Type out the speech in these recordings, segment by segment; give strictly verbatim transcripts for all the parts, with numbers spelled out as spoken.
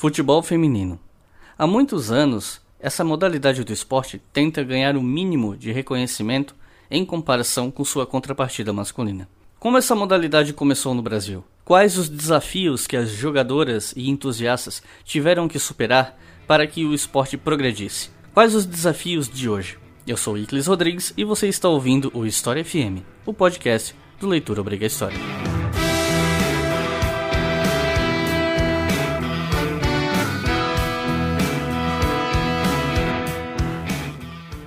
Futebol feminino. Há muitos anos, essa modalidade do esporte tenta ganhar o mínimo de reconhecimento em comparação com sua contrapartida masculina. Como essa modalidade começou no Brasil? Quais os desafios que as jogadoras e entusiastas tiveram que superar para que o esporte progredisse? Quais os desafios de hoje? Eu sou Iclis Rodrigues e você está ouvindo o História F M, o podcast do Leitura Obriga História.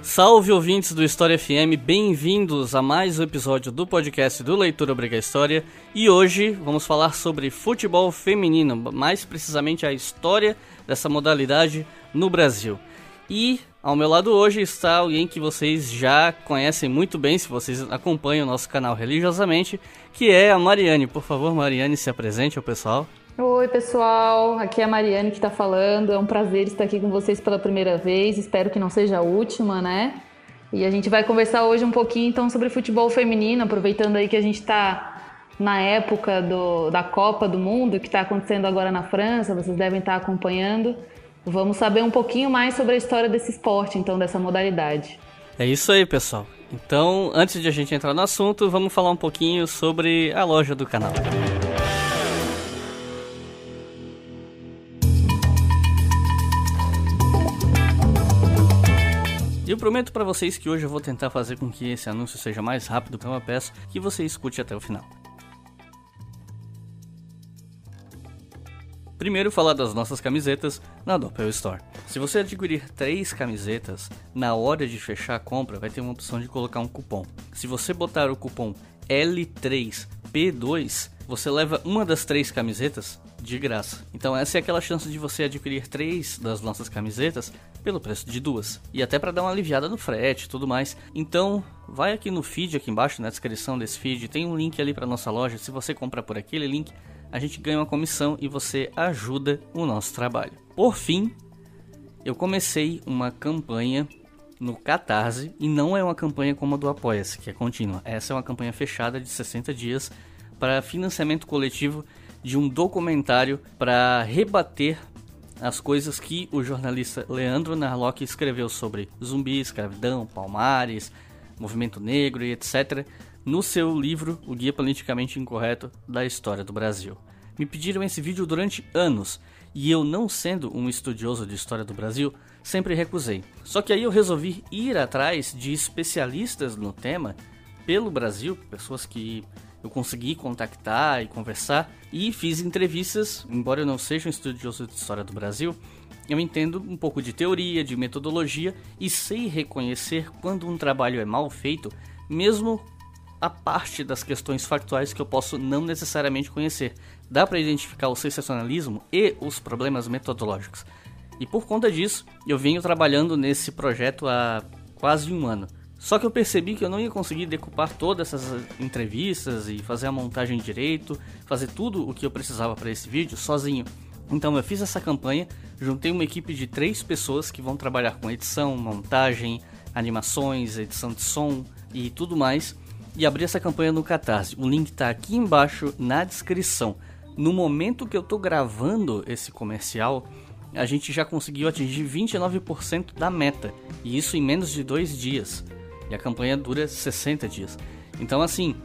Salve, ouvintes do História F M, bem-vindos a mais um episódio do podcast do Leitura Obriga História. E hoje vamos falar sobre futebol feminino, mais precisamente a história dessa modalidade no Brasil. E ao meu lado hoje está alguém que vocês já conhecem muito bem, se vocês acompanham o nosso canal religiosamente, que é a Mariane. Por favor, Mariane, se apresente ao pessoal. Oi, pessoal, aqui é a Mariane que está falando. É um prazer estar aqui com vocês pela primeira vez, espero que não seja a última, né? E a gente vai conversar hoje um pouquinho então sobre futebol feminino, aproveitando aí que a gente está na época do, da Copa do Mundo, que está acontecendo agora na França, vocês devem estar acompanhando. Vamos saber um pouquinho mais sobre a história desse esporte, então, dessa modalidade. É isso aí, pessoal. Então, antes de a gente entrar no assunto, vamos falar um pouquinho sobre a loja do canal. Eu prometo para vocês que hoje eu vou tentar fazer com que esse anúncio seja mais rápido, então eu peço que você escute até o final. Primeiro, falar das nossas camisetas na Doppel Store. Se você adquirir três camisetas, na hora de fechar a compra vai ter uma opção de colocar um cupom. Se você botar o cupom L três P dois, você leva uma das três camisetas de graça. Então essa é aquela chance de você adquirir três das nossas camisetas pelo preço de duas, e até para dar uma aliviada no frete e tudo mais. Então vai aqui no feed, aqui embaixo na descrição desse feed tem um link ali para nossa loja. Se você comprar por aquele link, a gente ganha uma comissão e você ajuda o nosso trabalho. Por fim, eu comecei uma campanha no Catarse, e não é uma campanha como a do Apoia-se, que é contínua. Essa é uma campanha fechada de sessenta dias para financiamento coletivo de um documentário para rebater as coisas que o jornalista Leandro Narlock escreveu sobre zumbi, escravidão, palmares, movimento negro e etcétera no seu livro O Guia Politicamente Incorreto da História do Brasil. Me pediram esse vídeo durante anos e eu, não sendo um estudioso de história do Brasil, sempre recusei. Só que aí eu resolvi ir atrás de especialistas no tema pelo Brasil, pessoas que eu consegui contactar e conversar, e fiz entrevistas. Embora eu não seja um estudioso de história do Brasil, eu entendo um pouco de teoria, de metodologia, e sei reconhecer quando um trabalho é mal feito, mesmo a parte das questões factuais que eu posso não necessariamente conhecer. Dá para identificar o sensacionalismo e os problemas metodológicos. E por conta disso, eu venho trabalhando nesse projeto há quase um ano. Só que eu percebi que eu não ia conseguir decupar todas essas entrevistas e fazer a montagem direito, fazer tudo o que eu precisava para esse vídeo sozinho. Então eu fiz essa campanha, juntei uma equipe de três pessoas que vão trabalhar com edição, montagem, animações, edição de som e tudo mais, e abri essa campanha no Catarse. O link está aqui embaixo na descrição. No momento que eu estou gravando esse comercial, a gente já conseguiu atingir vinte e nove por cento da meta, e isso em menos de dois dias. E a campanha dura sessenta dias. Então, assim,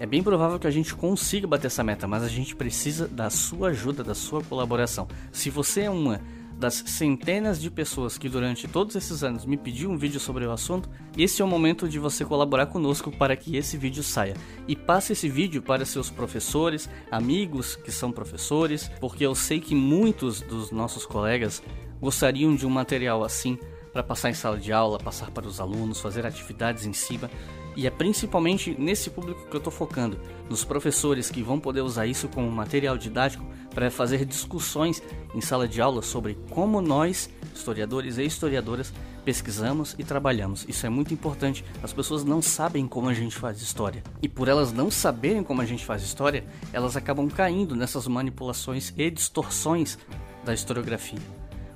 é bem provável que a gente consiga bater essa meta, mas a gente precisa da sua ajuda, da sua colaboração. Se você é uma das centenas de pessoas que durante todos esses anos me pediu um vídeo sobre o assunto, esse é o momento de você colaborar conosco para que esse vídeo saia. E passe esse vídeo para seus professores, amigos que são professores, porque eu sei que muitos dos nossos colegas gostariam de um material assim, para passar em sala de aula, passar para os alunos, fazer atividades em cima. E é principalmente nesse público que eu estou focando, nos professores que vão poder usar isso como material didático para fazer discussões em sala de aula sobre como nós, historiadores e historiadoras, pesquisamos e trabalhamos. Isso é muito importante. As pessoas não sabem como a gente faz história. E por elas não saberem como a gente faz história, elas acabam caindo nessas manipulações e distorções da historiografia.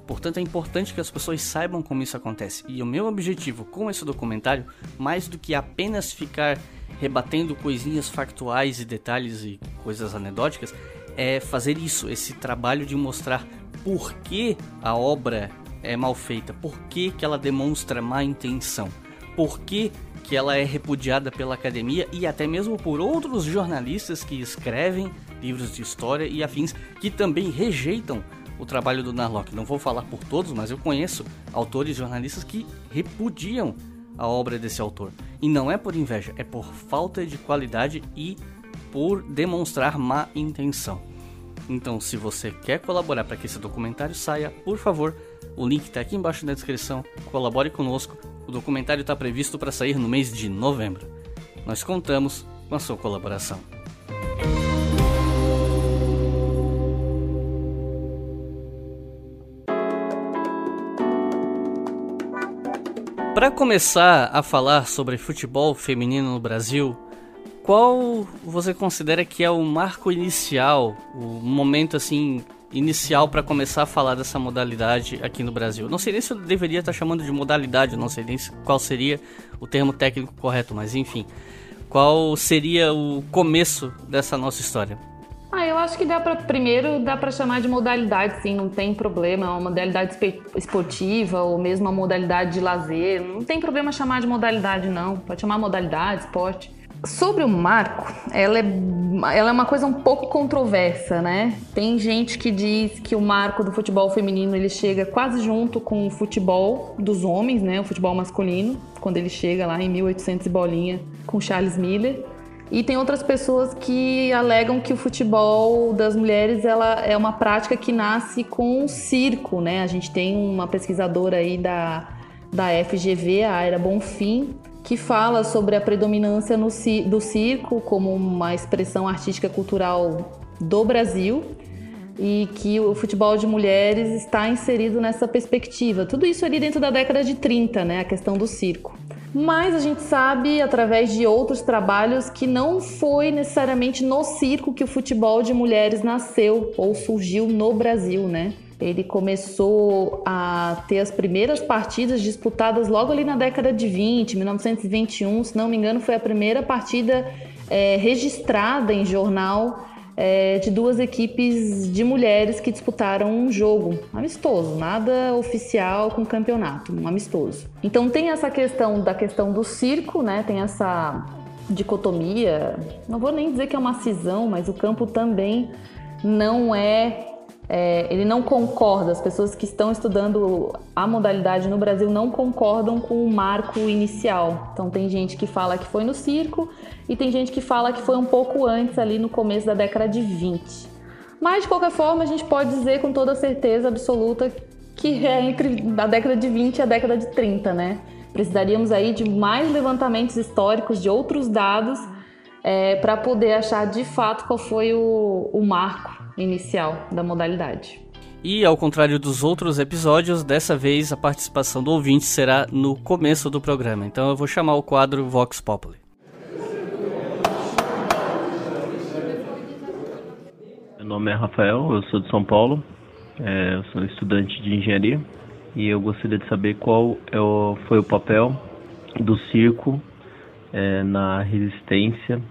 Portanto, é importante que as pessoas saibam como isso acontece. E o meu objetivo com esse documentário, mais do que apenas ficar rebatendo coisinhas factuais e detalhes e coisas anedóticas, é fazer isso, esse trabalho de mostrar por que a obra é mal feita, por que que ela demonstra má intenção, por que que ela é repudiada pela academia e até mesmo por outros jornalistas que escrevem livros de história e afins, que também rejeitam o trabalho do Narlock. Não vou falar por todos, mas eu conheço autores e jornalistas que repudiam a obra desse autor. E não é por inveja, é por falta de qualidade e por demonstrar má intenção. Então, se você quer colaborar para que esse documentário saia, por favor, o link está aqui embaixo na descrição, colabore conosco. O documentário está previsto para sair no mês de novembro. Nós contamos com a sua colaboração. Para começar a falar sobre futebol feminino no Brasil, qual você considera que é o marco inicial, o momento assim inicial para começar a falar dessa modalidade aqui no Brasil? Não sei nem se eu deveria estar chamando de modalidade, não sei nem qual seria o termo técnico correto, mas enfim, qual seria o começo dessa nossa história? Ah, eu acho que dá para primeiro dá para chamar de modalidade, sim, não tem problema, é uma modalidade esportiva ou mesmo uma modalidade de lazer, não tem problema chamar de modalidade não, pode chamar modalidade, esporte. Sobre o marco, ela é, ela é uma coisa um pouco controversa, né? Tem gente que diz que o marco do futebol feminino, ele chega quase junto com o futebol dos homens, né? O futebol masculino, quando ele chega lá em mil e oitocentos e bolinha com Charles Miller. E tem outras pessoas que alegam que o futebol das mulheres, ela é uma prática que nasce com o circo, né? A gente tem uma pesquisadora aí da, da F G V, a Aira Bonfim, que fala sobre a predominância no, do circo como uma expressão artística cultural do Brasil e que o futebol de mulheres está inserido nessa perspectiva. Tudo isso ali dentro da década de trinta, né, a questão do circo. Mas a gente sabe, através de outros trabalhos, que não foi necessariamente no circo que o futebol de mulheres nasceu ou surgiu no Brasil, né? Ele começou a ter as primeiras partidas disputadas logo ali na década de vinte, mil novecentos e vinte e um, se não me engano, foi a primeira partida é, registrada em jornal é, de duas equipes de mulheres que disputaram um jogo amistoso, nada oficial com campeonato, um amistoso. Então tem essa questão da questão do circo, né? Tem essa dicotomia, não vou nem dizer que é uma cisão, mas o campo também não é... É, ele não concorda, as pessoas que estão estudando a modalidade no Brasil não concordam com o marco inicial. Então tem gente que fala que foi no circo e tem gente que fala que foi um pouco antes, ali no começo da década de vinte. Mas de qualquer forma a gente pode dizer com toda certeza absoluta que é entre a década de vinte e a década de trinta, né? Precisaríamos aí de mais levantamentos históricos, de outros dados, é, para poder achar de fato qual foi o, o marco inicial da modalidade. E ao contrário dos outros episódios, dessa vez a participação do ouvinte será no começo do programa. Então eu vou chamar o quadro Vox Populi. Meu nome é Rafael, eu sou de São Paulo, é, eu sou estudante de engenharia e eu gostaria de saber qual é o, foi o papel do circo é, na resistência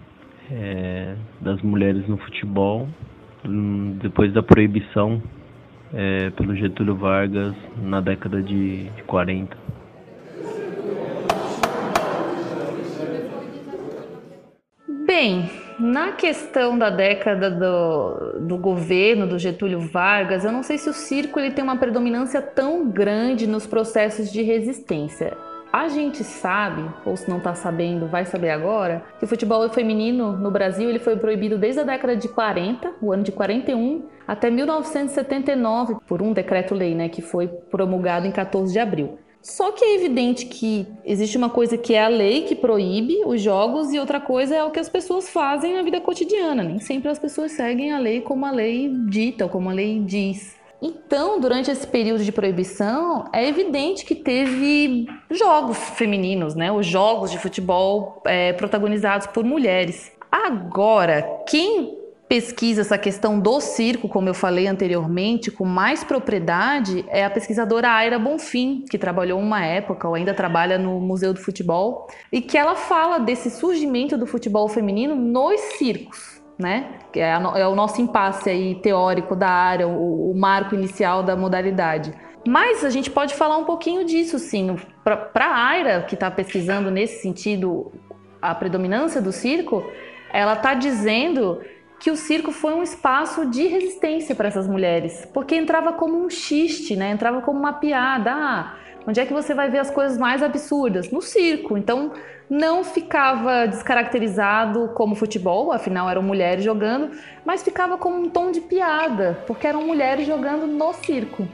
é, das mulheres no futebol depois da proibição é, pelo Getúlio Vargas na década de, de quarenta. Bem, na questão da década do, do governo do Getúlio Vargas, eu não sei se o circo ele tem uma predominância tão grande nos processos de resistência. A gente sabe, ou se não está sabendo, vai saber agora, que o futebol feminino no Brasil ele foi proibido desde a década de quarenta, o ano de quarenta e um, até mil novecentos e setenta e nove, por um decreto-lei, né, que foi promulgado em quatorze de abril. Só que é evidente que existe uma coisa que é a lei que proíbe os jogos e outra coisa é o que as pessoas fazem na vida cotidiana. Nem sempre as pessoas seguem a lei como a lei dita, ou como a lei diz. Então, durante esse período de proibição, é evidente que teve jogos femininos, né? Os jogos de futebol é, protagonizados por mulheres. Agora, quem pesquisa essa questão do circo, como eu falei anteriormente, com mais propriedade, é a pesquisadora Aira Bonfim, que trabalhou uma época, ou ainda trabalha no Museu do Futebol, e que ela fala desse surgimento do futebol feminino nos circos. né? Que é, a, é o nosso impasse aí teórico da área, o, o marco inicial da modalidade. Mas a gente pode falar um pouquinho disso, sim. Para a Aira, que está pesquisando nesse sentido a predominância do circo, ela está dizendo que o circo foi um espaço de resistência para essas mulheres, porque entrava como um xiste, né? Entrava como uma piada. Ah, onde é que você vai ver as coisas mais absurdas? No circo. Então, não ficava descaracterizado como futebol, afinal eram mulheres jogando, mas ficava como um tom de piada, porque eram mulheres jogando no circo.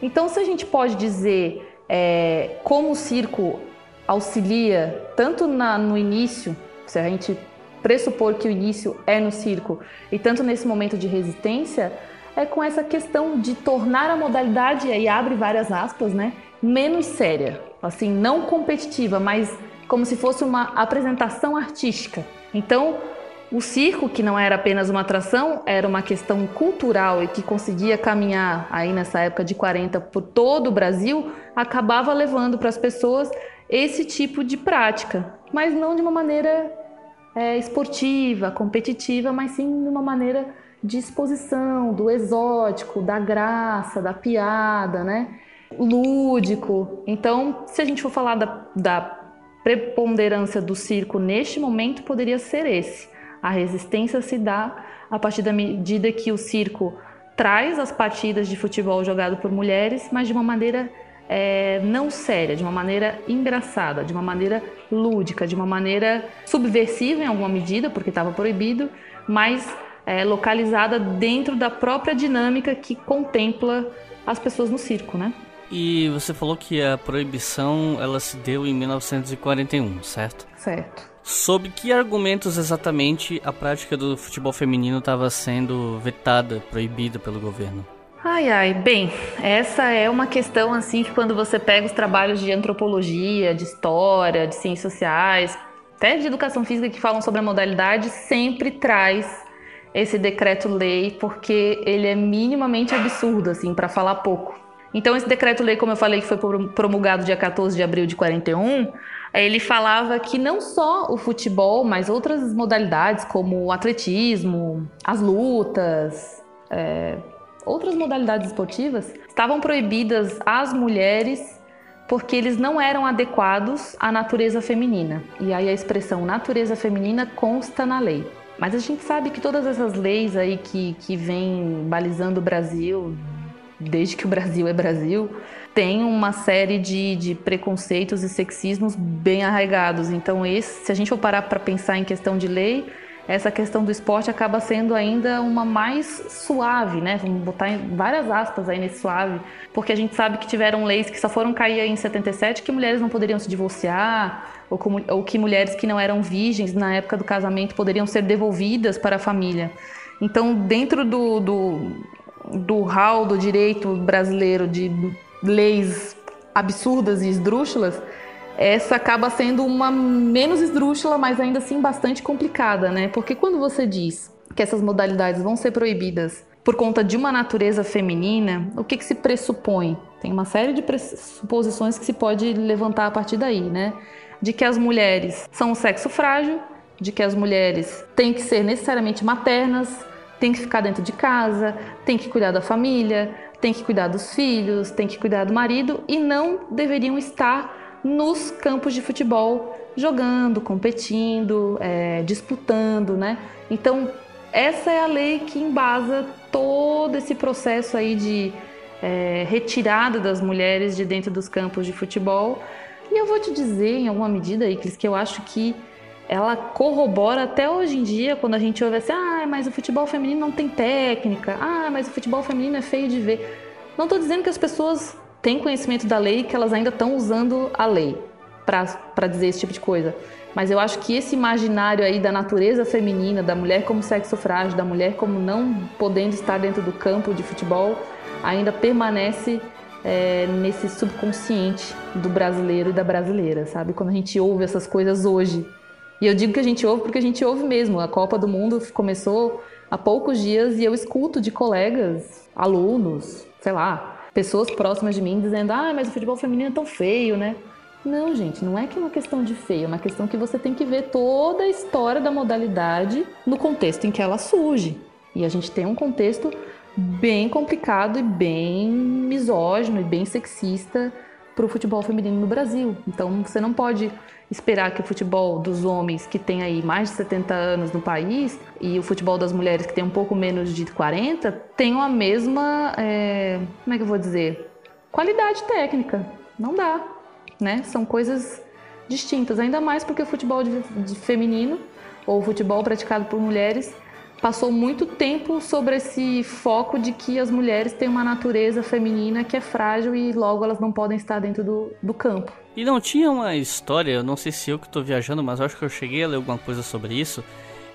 Então, se a gente pode dizer é, como o circo auxilia, tanto na, no início, se a gente pressupor que o início é no circo, e tanto nesse momento de resistência, é com essa questão de tornar a modalidade, e aí abre várias aspas, né, menos séria, assim, não competitiva, mas como se fosse uma apresentação artística. Então, o circo, que não era apenas uma atração, era uma questão cultural e que conseguia caminhar aí nessa época de quarenta por todo o Brasil, acabava levando para as pessoas esse tipo de prática, mas não de uma maneira é, esportiva, competitiva, mas sim de uma maneira de exposição, do exótico, da graça, da piada, né? Lúdico. Então, se a gente for falar da, da preponderância do circo neste momento, poderia ser esse. A resistência se dá a partir da medida que o circo traz as partidas de futebol jogado por mulheres, mas de uma maneira é, não séria, de uma maneira engraçada, de uma maneira lúdica, de uma maneira subversiva em alguma medida, porque estava proibido, mas é, localizada dentro da própria dinâmica que contempla as pessoas no circo, né? E você falou que a proibição ela se deu em mil novecentos e quarenta e um, certo? Certo. Sob que argumentos exatamente a prática do futebol feminino estava sendo vetada, proibida pelo governo? Ai, ai, bem, essa é uma questão assim que quando você pega os trabalhos de antropologia, de história, de ciências sociais, até de educação física que falam sobre a modalidade, sempre traz esse decreto-lei, porque ele é minimamente absurdo, assim, para falar pouco. Então, esse decreto-lei, como eu falei, que foi promulgado dia quatorze de abril de quarenta e um, ele falava que não só o futebol, mas outras modalidades, como o atletismo, as lutas, é, outras modalidades esportivas, estavam proibidas às mulheres porque eles não eram adequados à natureza feminina. E aí a expressão natureza feminina consta na lei. Mas a gente sabe que todas essas leis aí que, que vêm balizando o Brasil, desde que o Brasil é Brasil, tem uma série de, de preconceitos e sexismos bem arraigados. Então, esse, se a gente for parar para pensar em questão de lei, essa questão do esporte acaba sendo ainda uma mais suave, né? Vamos botar várias aspas aí nesse suave, porque a gente sabe que tiveram leis que só foram cair em setenta e sete, que mulheres não poderiam se divorciar, ou, como, ou que mulheres que não eram virgens na época do casamento poderiam ser devolvidas para a família. Então, dentro do... do do hall do direito brasileiro de leis absurdas e esdrúxulas, essa acaba sendo uma menos esdrúxula, mas ainda assim bastante complicada, né? Porque quando você diz que essas modalidades vão ser proibidas por conta de uma natureza feminina, o que que se pressupõe? Tem uma série de pressuposições que se pode levantar a partir daí, né? De que as mulheres são um sexo frágil, de que as mulheres têm que ser necessariamente maternas, tem que ficar dentro de casa, tem que cuidar da família, tem que cuidar dos filhos, tem que cuidar do marido e não deveriam estar nos campos de futebol jogando, competindo, é, disputando, né? Então, essa é a lei que embasa todo esse processo aí de é, retirada das mulheres de dentro dos campos de futebol. E eu vou te dizer, em alguma medida, Iclis, que eu acho que ela corrobora até hoje em dia, quando a gente ouve assim, ah, mas o futebol feminino não tem técnica, ah, mas o futebol feminino é feio de ver. Não estou dizendo que as pessoas têm conhecimento da lei, que elas ainda estão usando a lei para dizer esse tipo de coisa. Mas eu acho que esse imaginário aí da natureza feminina, da mulher como sexo frágil, da mulher como não podendo estar dentro do campo de futebol, ainda permanece É, nesse subconsciente do brasileiro e da brasileira, sabe? Quando a gente ouve essas coisas hoje. E eu digo que a gente ouve porque a gente ouve mesmo. A Copa do Mundo começou há poucos dias e eu escuto de colegas, alunos, sei lá, pessoas próximas de mim dizendo: ah, mas o futebol feminino é tão feio, né? Não, gente, não é que é uma questão de feio, é uma questão que você tem que ver toda a história da modalidade no contexto em que ela surge. E a gente tem um contexto bem complicado e bem misógino e bem sexista para o futebol feminino no Brasil. Então você não pode esperar que o futebol dos homens, que tem aí mais de setenta anos no país, e o futebol das mulheres, que tem um pouco menos de quarenta, tenham a mesma, é, como é que eu vou dizer, qualidade técnica. Não dá, né? São coisas distintas, ainda mais porque o futebol de, de feminino, ou o futebol praticado por mulheres, passou muito tempo sobre esse foco de que as mulheres têm uma natureza feminina que é frágil e logo elas não podem estar dentro do, do campo. E não tinha uma história, eu não sei se eu que estou viajando, mas acho que eu cheguei a ler alguma coisa sobre isso,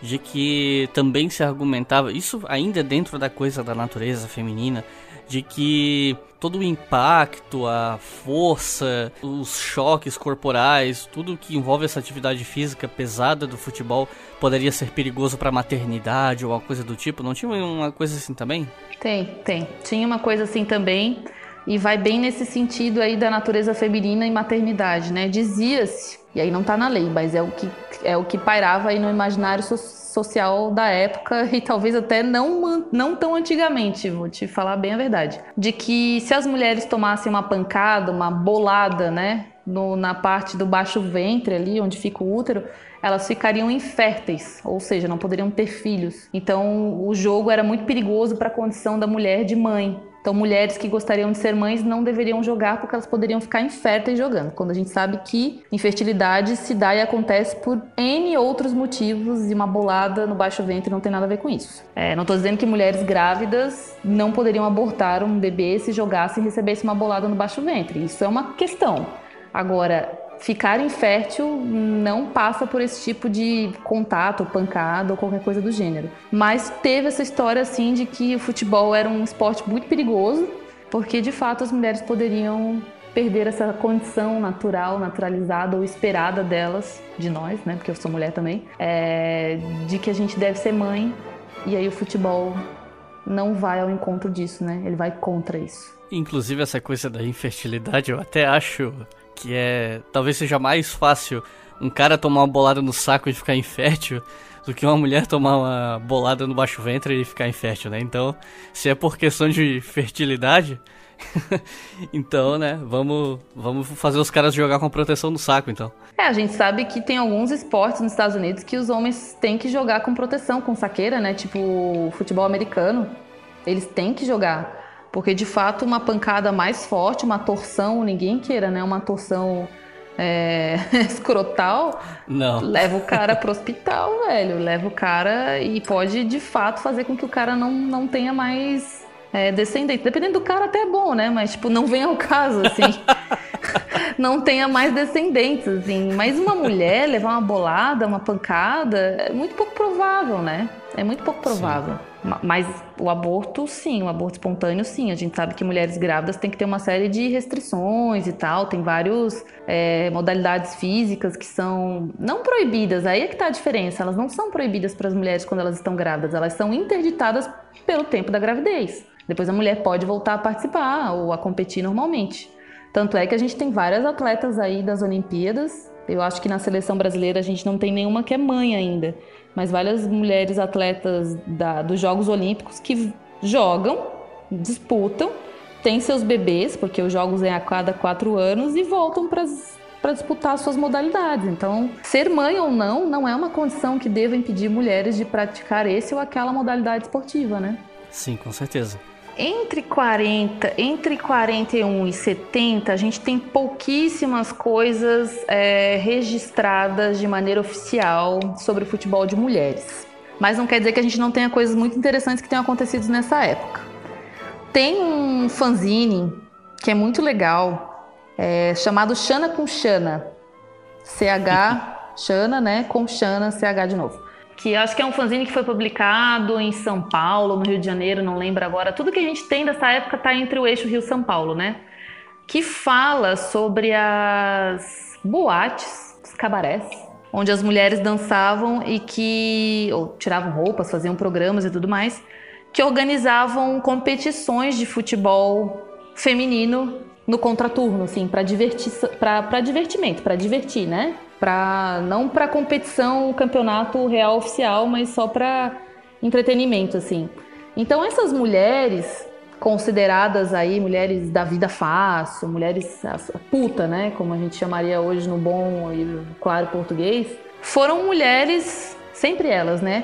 de que também se argumentava, isso ainda dentro da coisa da natureza feminina, de que todo o impacto, a força, os choques corporais, tudo que envolve essa atividade física pesada do futebol poderia ser perigoso para a maternidade ou alguma coisa do tipo. Não tinha uma coisa assim também? Tem, tem. Tinha uma coisa assim também e vai bem nesse sentido aí da natureza feminina e maternidade, né? Dizia-se, e aí não está na lei, mas é o que, é o que pairava aí no imaginário social, social da época e talvez até não, não tão antigamente, vou te falar bem a verdade, de que se as mulheres tomassem uma pancada, uma bolada, né, no, na parte do baixo ventre ali, onde fica o útero, elas ficariam inférteis, ou seja, não poderiam ter filhos. Então o jogo era muito perigoso para a condição da mulher de mãe. Então mulheres que gostariam de ser mães não deveriam jogar porque elas poderiam ficar inférteis jogando, quando a gente sabe que infertilidade se dá e acontece por N outros motivos e uma bolada no baixo ventre não tem nada a ver com isso. É, não estou dizendo que mulheres grávidas não poderiam abortar um bebê se jogasse e recebesse uma bolada no baixo ventre, isso é uma questão. Agora, ficar infértil não passa por esse tipo de contato, pancada ou qualquer coisa do gênero. Mas teve essa história assim de que o futebol era um esporte muito perigoso, porque de fato as mulheres poderiam perder essa condição natural, naturalizada ou esperada delas, de nós, né? Porque eu sou mulher também, é, de que a gente deve ser mãe, e aí o futebol não vai ao encontro disso, né? Ele vai contra isso. Inclusive essa coisa da infertilidade eu até acho que é, talvez seja mais fácil um cara tomar uma bolada no saco e ficar infértil do que uma mulher tomar uma bolada no baixo ventre e ficar infértil, né? Então, se é por questão de fertilidade, então, né, vamos, vamos fazer os caras jogar com proteção no saco, então. É, a gente sabe que tem alguns esportes nos Estados Unidos que os homens têm que jogar com proteção, com saqueira, né? Tipo, futebol americano, eles têm que jogar. Porque, de fato, uma pancada mais forte, uma torção, ninguém queira, né? Uma torção é, escrotal, não. Leva o cara pro hospital, velho. Leva o cara e pode, de fato, fazer com que o cara não, não tenha mais é, descendente. Dependendo do cara até é bom, né? Mas, tipo, não vem ao caso, assim. Não tenha mais descendentes, assim. Mas uma mulher levar uma bolada, uma pancada, é muito pouco provável, né? É muito pouco provável. Sim. Mas o aborto, sim, o aborto espontâneo, sim. A gente sabe que mulheres grávidas têm que ter uma série de restrições e tal, tem várias é, modalidades físicas que são não proibidas, aí é que está a diferença. Elas não são proibidas para as mulheres quando elas estão grávidas, elas são interditadas pelo tempo da gravidez. Depois a mulher pode voltar a participar ou a competir normalmente. Tanto é que a gente tem várias atletas aí das Olimpíadas. Eu acho que na seleção brasileira a gente não tem nenhuma que é mãe ainda. Mas várias mulheres atletas da, dos Jogos Olímpicos que jogam, disputam, têm seus bebês, porque os jogos é a cada quatro anos, e voltam para disputar suas modalidades. Então, ser mãe ou não, não é uma condição que deva impedir mulheres de praticar esse ou aquela modalidade esportiva, né? Sim, com certeza. Entre quarenta, entre quarenta e um e setenta, a gente tem pouquíssimas coisas é, registradas de maneira oficial sobre o futebol de mulheres. Mas não quer dizer que a gente não tenha coisas muito interessantes que tenham acontecido nessa época. Tem um fanzine que é muito legal, é, chamado Xana com Xana. C H, Xana, né? Com Xana, C H de novo. Que acho que é um fanzine que foi publicado em São Paulo, no Rio de Janeiro, não lembro agora. Tudo que a gente tem dessa época está entre o eixo Rio-São Paulo, né? Que fala sobre as boates, os cabarés, onde as mulheres dançavam e que... ou tiravam roupas, faziam programas e tudo mais, que organizavam competições de futebol feminino no contraturno, assim, para divertir, para divertimento, para divertir, né? Pra, não para competição, campeonato real oficial, mas só para entretenimento, assim. Então essas mulheres consideradas aí mulheres da vida fácil, mulheres puta, né, como a gente chamaria hoje no bom e claro português, foram mulheres, sempre elas, né,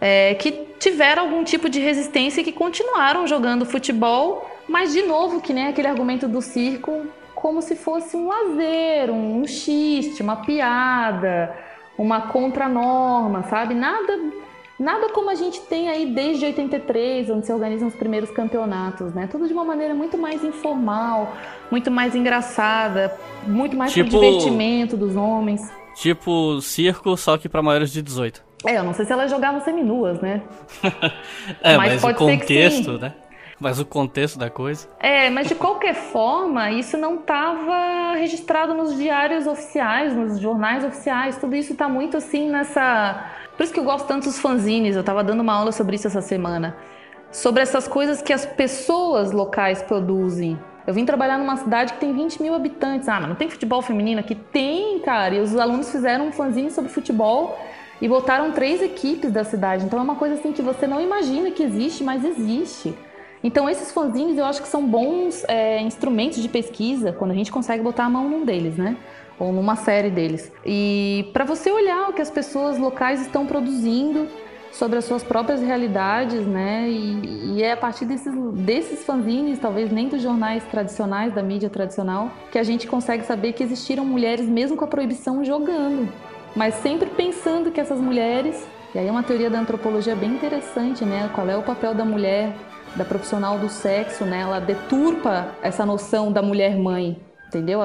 é, que tiveram algum tipo de resistência e que continuaram jogando futebol, mas de novo que nem aquele argumento do circo, como se fosse um lazer, um, um xiste, uma piada, uma contranorma, sabe, nada... Nada como a gente tem aí desde oitenta e três, onde se organizam os primeiros campeonatos, né? Tudo de uma maneira muito mais informal, muito mais engraçada, muito mais pro divertimento dos homens. Tipo circo, só que para maiores de dezoito. É, eu não sei se elas jogavam seminuas, né? é, mas, mas pode o contexto, né? Mas o contexto da coisa... É, mas de qualquer forma, isso não estava registrado nos diários oficiais, nos jornais oficiais, tudo isso está muito assim nessa... Por isso que eu gosto tanto dos fanzines, eu estava dando uma aula sobre isso essa semana. Sobre essas coisas que as pessoas locais produzem. Eu vim trabalhar numa cidade que tem vinte mil habitantes. Ah, mas não tem futebol feminino aqui? Tem, cara! E os alunos fizeram um fanzine sobre futebol e botaram três equipes da cidade. Então é uma coisa assim que você não imagina que existe, mas existe. Então esses fanzines eu acho que são bons é, instrumentos de pesquisa, quando a gente consegue botar a mão num deles, né? Ou numa série deles. E para você olhar o que as pessoas locais estão produzindo sobre as suas próprias realidades, né? E, e é a partir desses, desses fanzines, talvez nem dos jornais tradicionais, da mídia tradicional, que a gente consegue saber que existiram mulheres, mesmo com a proibição, jogando. Mas sempre pensando que essas mulheres... E aí é uma teoria da antropologia bem interessante, né? Qual é o papel da mulher, da profissional do sexo, né? Ela deturpa essa noção da mulher-mãe. Entendeu?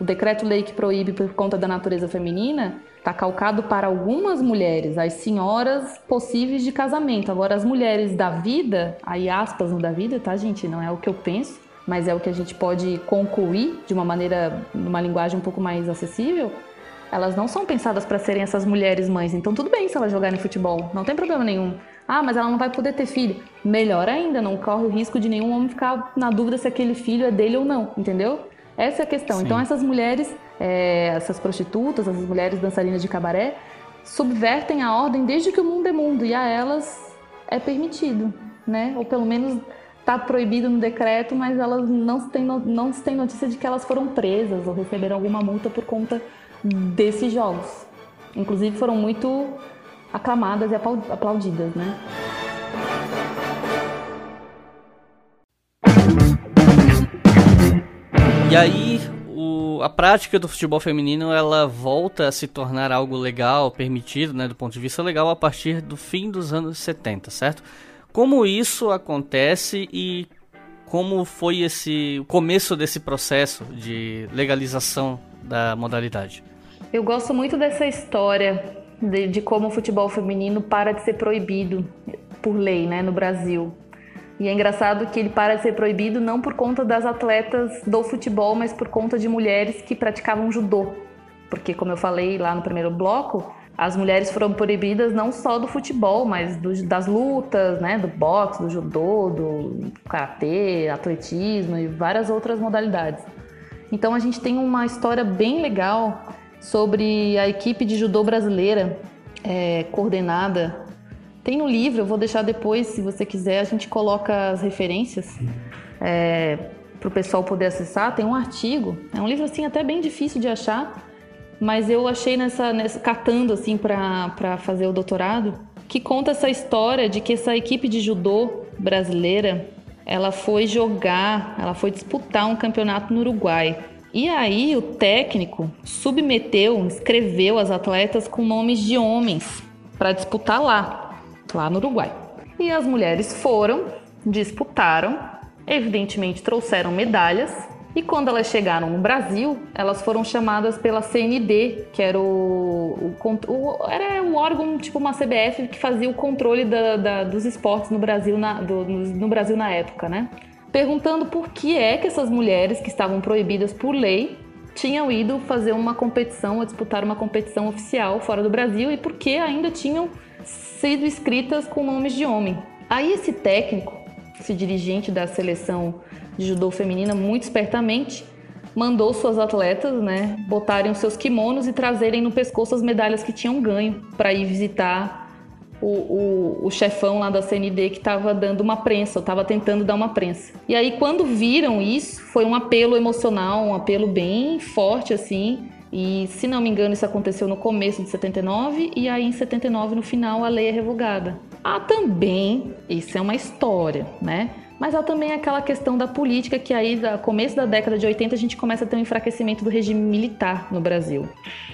O decreto-lei que proíbe por conta da natureza feminina está calcado para algumas mulheres, as senhoras possíveis de casamento. Agora, as mulheres da vida, aí aspas no da vida, tá, gente? Não é o que eu penso, mas é o que a gente pode concluir de uma maneira, numa linguagem um pouco mais acessível. Elas não são pensadas para serem essas mulheres mães. Então, tudo bem se elas jogarem futebol, não tem problema nenhum. Ah, mas ela não vai poder ter filho. Melhor ainda, não corre o risco de nenhum homem ficar na dúvida se aquele filho é dele ou não, entendeu? Essa é a questão. Sim. Então essas mulheres, é, essas prostitutas, essas mulheres dançarinas de cabaré, subvertem a ordem desde que o mundo é mundo, e a elas é permitido, né? Ou pelo menos está proibido no decreto, mas elas não se tem, não se tem notícia de que elas foram presas ou receberam alguma multa por conta desses jogos. Inclusive foram muito aclamadas e aplaudidas, né? E aí, o, a prática do futebol feminino, ela volta a se tornar algo legal, permitido, né, do ponto de vista legal, a partir do fim dos anos setenta, certo? Como isso acontece e como foi esse, o começo desse processo de legalização da modalidade? Eu gosto muito dessa história de, de como o futebol feminino para de ser proibido por lei, né, no Brasil. E é engraçado que ele para de ser proibido não por conta das atletas do futebol, mas por conta de mulheres que praticavam judô. Porque, como eu falei lá no primeiro bloco, as mulheres foram proibidas não só do futebol, mas do, das lutas, né? Do boxe, do judô, do karatê, atletismo e várias outras modalidades. Então a gente tem uma história bem legal sobre a equipe de judô brasileira é, coordenada. Tem um livro, eu vou deixar depois, se você quiser, a gente coloca as referências é, para o pessoal poder acessar. Tem um artigo, é um livro assim até bem difícil de achar, mas eu achei nessa, nessa catando assim para fazer o doutorado, que conta essa história de que essa equipe de judô brasileira, ela foi jogar, ela foi disputar um campeonato no Uruguai. E aí o técnico submeteu, escreveu as atletas com nomes de homens para disputar lá. lá no Uruguai. E as mulheres foram, disputaram, evidentemente trouxeram medalhas, e quando elas chegaram no Brasil, elas foram chamadas pela C N D, que era o, o, o, era um órgão, tipo uma C B F, que fazia o controle da, da, dos esportes no Brasil na, do, no Brasil na época, né? Perguntando por que é que essas mulheres que estavam proibidas por lei tinham ido fazer uma competição, ou disputar uma competição oficial fora do Brasil, e por que ainda tinham sido escritas com nomes de homem. Aí esse técnico, esse dirigente da seleção de judô feminina muito espertamente, mandou suas atletas, né, botarem os seus kimonos e trazerem no pescoço as medalhas que tinham ganho para ir visitar o, o, o chefão lá da C N D que estava dando uma prensa, estava tentando dar uma prensa. E aí, quando viram isso, foi um apelo emocional, um apelo bem forte, assim, e, se não me engano, isso aconteceu no começo de setenta e nove, e aí em setenta e nove, no final, a lei é revogada. Há também, isso é uma história, né? Mas há também aquela questão da política, que aí, no começo da década de oitenta, a gente começa a ter um enfraquecimento do regime militar no Brasil.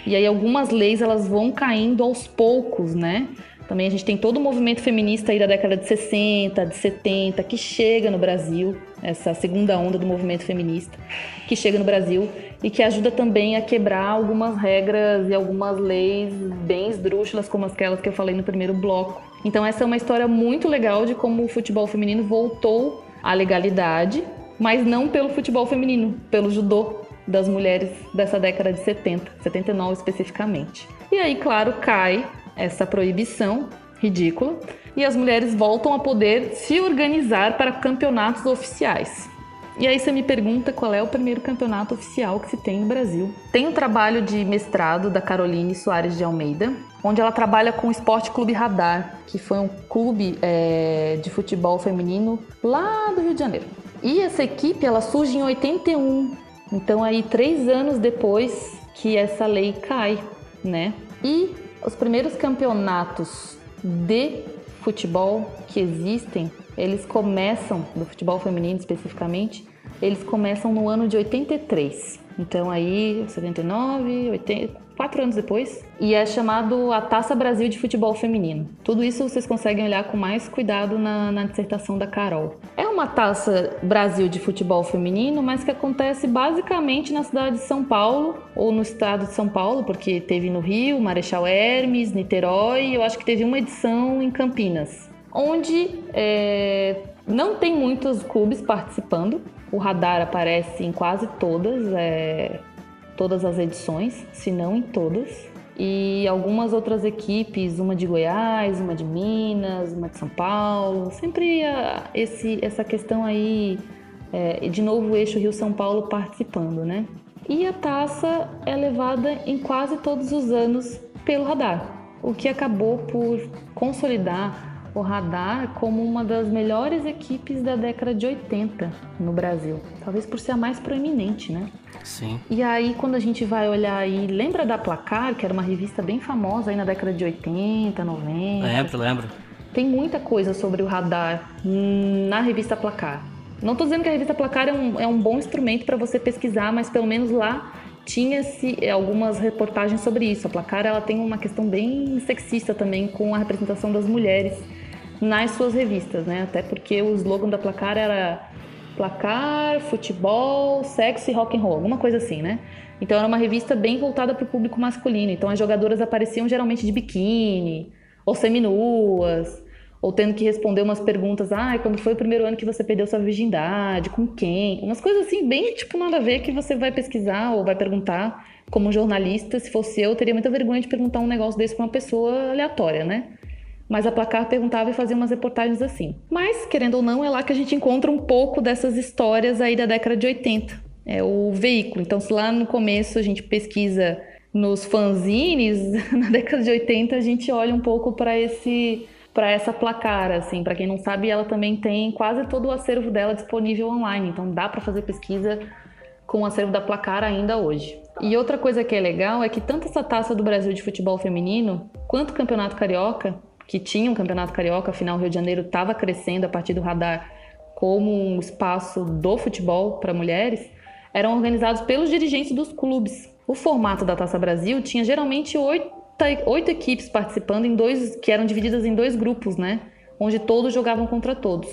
E aí algumas leis, elas vão caindo aos poucos, né? Também a gente tem todo o movimento feminista aí da década de sessenta, de setenta, que chega no Brasil, essa segunda onda do movimento feminista, que chega no Brasil e que ajuda também a quebrar algumas regras e algumas leis bem esdrúxulas, como aquelas que eu falei no primeiro bloco. Então essa é uma história muito legal de como o futebol feminino voltou à legalidade, mas não pelo futebol feminino, pelo judô das mulheres dessa década de setenta, setenta e nove especificamente. E aí, claro, cai essa proibição ridícula e as mulheres voltam a poder se organizar para campeonatos oficiais. E aí você me pergunta qual é o primeiro campeonato oficial que se tem no Brasil. Tem um trabalho de mestrado da Caroline Soares de Almeida, onde ela trabalha com o Sport Clube Radar, que foi um clube é, de futebol feminino lá do Rio de Janeiro. E essa equipe, ela surge em oitenta e um, então aí três anos depois que essa lei cai, né? E os primeiros campeonatos de futebol que existem, eles começam, do futebol feminino especificamente, eles começam no ano de oitenta e três. Então aí, setenta e nove, oitenta, quatro anos depois. E é chamado a Taça Brasil de Futebol Feminino. Tudo isso vocês conseguem olhar com mais cuidado na, na dissertação da Carol. É uma Taça Brasil de Futebol Feminino, mas que acontece basicamente na cidade de São Paulo, ou no estado de São Paulo, porque teve no Rio, Marechal Hermes, Niterói, eu acho que teve uma edição em Campinas. Onde é, não tem muitos clubes participando. O Radar aparece em quase todas, é, todas as edições, se não em todas. E algumas outras equipes, uma de Goiás, uma de Minas, uma de São Paulo. Sempre a, esse, essa questão aí, é, de novo o eixo Rio-São Paulo participando, né? E a taça é levada em quase todos os anos pelo Radar, o que acabou por consolidar o Radar como uma das melhores equipes da década de oitenta no Brasil. Talvez por ser a mais proeminente, né? Sim. E aí, quando a gente vai olhar aí, lembra da Placar, que era uma revista bem famosa aí na década de oitenta, noventa? Lembro, lembro. Tem muita coisa sobre o Radar na revista Placar. Não tô dizendo que a revista Placar é um, é um bom instrumento para você pesquisar, mas pelo menos lá tinha-se algumas reportagens sobre isso. A Placar, ela tem uma questão bem sexista também com a representação das mulheres nas suas revistas, né? Até porque o slogan da Placar era Placar, futebol, sexo e rock'n'roll, alguma coisa assim, né? Então era uma revista bem voltada para o público masculino. Então as jogadoras apareciam geralmente de biquíni, ou seminuas, ou tendo que responder umas perguntas, ah, quando foi o primeiro ano que você perdeu sua virgindade, com quem? Umas coisas assim, bem tipo nada a ver, que você vai pesquisar ou vai perguntar como jornalista. Se fosse eu, eu teria muita vergonha de perguntar um negócio desse pra uma pessoa aleatória, né? Mas a Placar perguntava e fazia umas reportagens assim. Mas, querendo ou não, é lá que a gente encontra um pouco dessas histórias aí da década de oitenta. É o veículo. Então, se lá no começo a gente pesquisa nos fanzines, na década de oitenta a gente olha um pouco pra esse... para essa Placar, assim, para quem não sabe, ela também tem quase todo o acervo dela disponível online, então dá para fazer pesquisa com o acervo da Placar ainda hoje. E outra coisa que é legal é que tanto essa Taça do Brasil de Futebol Feminino, quanto o Campeonato Carioca, que tinha um Campeonato Carioca, afinal o Rio de Janeiro estava crescendo a partir do Radar como um espaço do futebol para mulheres, eram organizados pelos dirigentes dos clubes. O formato da Taça Brasil tinha geralmente oito oito equipes participando em dois, que eram divididas em dois grupos, né? Onde todos jogavam contra todos.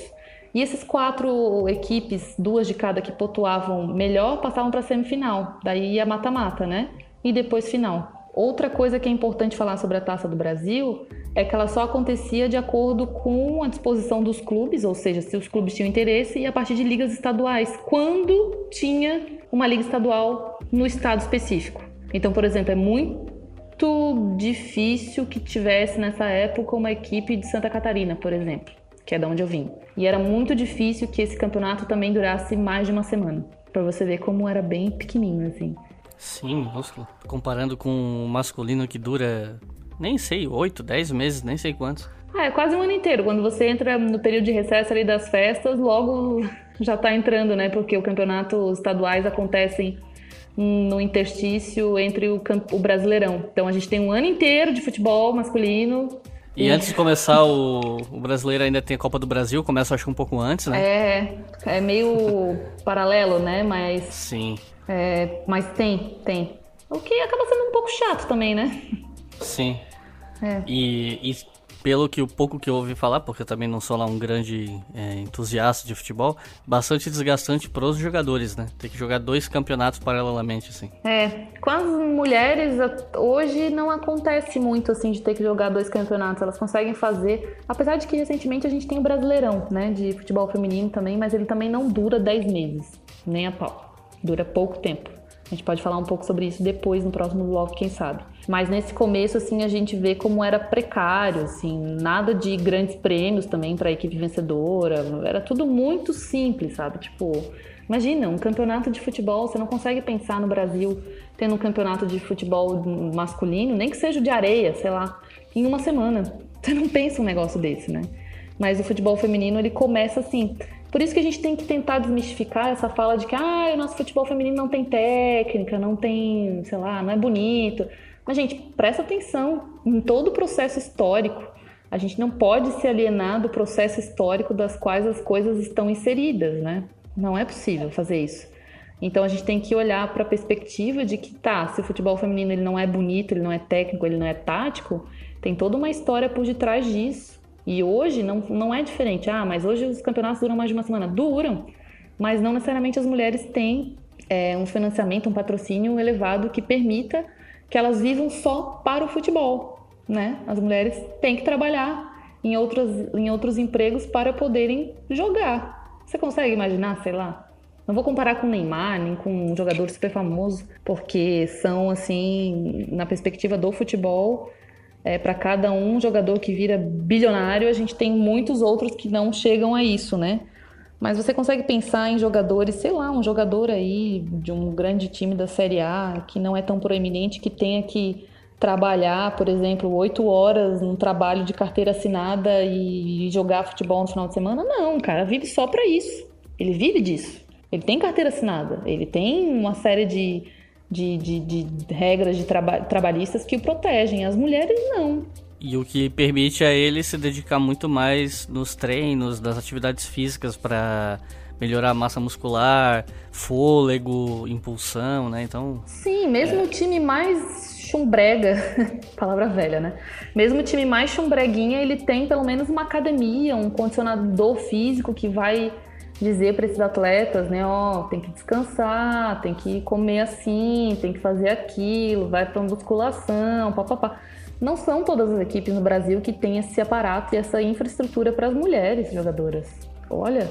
E essas quatro equipes, duas de cada que pontuavam melhor, passavam para a semifinal. Daí ia mata-mata, né? E depois final. Outra coisa que é importante falar sobre a Taça do Brasil é que ela só acontecia de acordo com a disposição dos clubes, ou seja, se os clubes tinham interesse, e a partir de ligas estaduais, quando tinha uma liga estadual no estado específico. Então, por exemplo, é muito muito difícil que tivesse nessa época uma equipe de Santa Catarina, por exemplo, que é de onde eu vim. E era muito difícil que esse campeonato também durasse mais de uma semana, pra você ver como era bem pequenininho, assim. Sim, nossa, comparando com o masculino que dura, nem sei, oito, dez meses, nem sei quantos. Ah, é quase um ano inteiro. Quando você entra no período de recesso ali das festas, logo já tá entrando, né? Porque o campeonato, os estaduais acontecem no interstício entre o, campo, o Brasileirão. Então a gente tem um ano inteiro de futebol masculino. E, e... antes de começar o, o Brasileiro ainda tem a Copa do Brasil, começa acho que um pouco antes, né? É, é meio paralelo, né? Mas... Sim. É, mas tem, tem. O que acaba sendo um pouco chato também, né? Sim. É. E, e pelo que o pouco que eu ouvi falar, porque eu também não sou lá um grande é, entusiasta de futebol, bastante desgastante pros jogadores, né? Ter que jogar dois campeonatos paralelamente, assim. É, com as mulheres, hoje não acontece muito, assim, de ter que jogar dois campeonatos. Elas conseguem fazer, apesar de que recentemente a gente tem o Brasileirão, né? De futebol feminino também, mas ele também não dura dez meses, nem a pau. Dura pouco tempo. A gente pode falar um pouco sobre isso depois, no próximo bloco, quem sabe. Mas nesse começo, assim, a gente vê como era precário, assim, nada de grandes prêmios também para a equipe vencedora. Era tudo muito simples, sabe? Tipo, imagina, um campeonato de futebol, você não consegue pensar no Brasil tendo um campeonato de futebol masculino, nem que seja de areia, sei lá, em uma semana. Você não pensa um negócio desse, né? Mas o futebol feminino, ele começa assim... Por isso que a gente tem que tentar desmistificar essa fala de que ah, o nosso futebol feminino não tem técnica, não tem, sei lá, não é bonito. Mas, gente, presta atenção em todo o processo histórico. A gente não pode se alienar do processo histórico das quais as coisas estão inseridas, né? Não é possível fazer isso. Então, a gente tem que olhar para a perspectiva de que, tá, se o futebol feminino ele não é bonito, ele não é técnico, ele não é tático, tem toda uma história por detrás disso. E hoje não, não é diferente. Ah, mas hoje os campeonatos duram mais de uma semana. Duram, mas não necessariamente as mulheres têm é, um financiamento, um patrocínio elevado que permita que elas vivam só para o futebol, né? As mulheres têm que trabalhar em outros, em outros empregos para poderem jogar. Você consegue imaginar, sei lá? Não vou comparar com o Neymar, nem com um jogador super famoso, porque são, assim, na perspectiva do futebol... É, para cada um jogador que vira bilionário, a gente tem muitos outros que não chegam a isso, né? Mas você consegue pensar em jogadores, sei lá, um jogador aí de um grande time da Série A, que não é tão proeminente, que tenha que trabalhar, por exemplo, oito horas num trabalho de carteira assinada e jogar futebol no final de semana? Não, cara, vive só para isso. Ele vive disso. Ele tem carteira assinada, ele tem uma série de... De, de, de regras de traba- trabalhistas que o protegem, as mulheres não. E o que permite a ele se dedicar muito mais nos treinos, nas atividades físicas para melhorar a massa muscular, fôlego, impulsão, né? Então, sim, mesmo é... o time mais chumbrega, palavra velha, né? Mesmo o time mais chumbreguinha, ele tem pelo menos uma academia, um condicionador físico que vai... dizer para esses atletas, né, ó, tem que descansar, tem que comer assim, tem que fazer aquilo, vai para musculação, papapá. Não são todas as equipes no Brasil que têm esse aparato e essa infraestrutura para as mulheres jogadoras. Olha,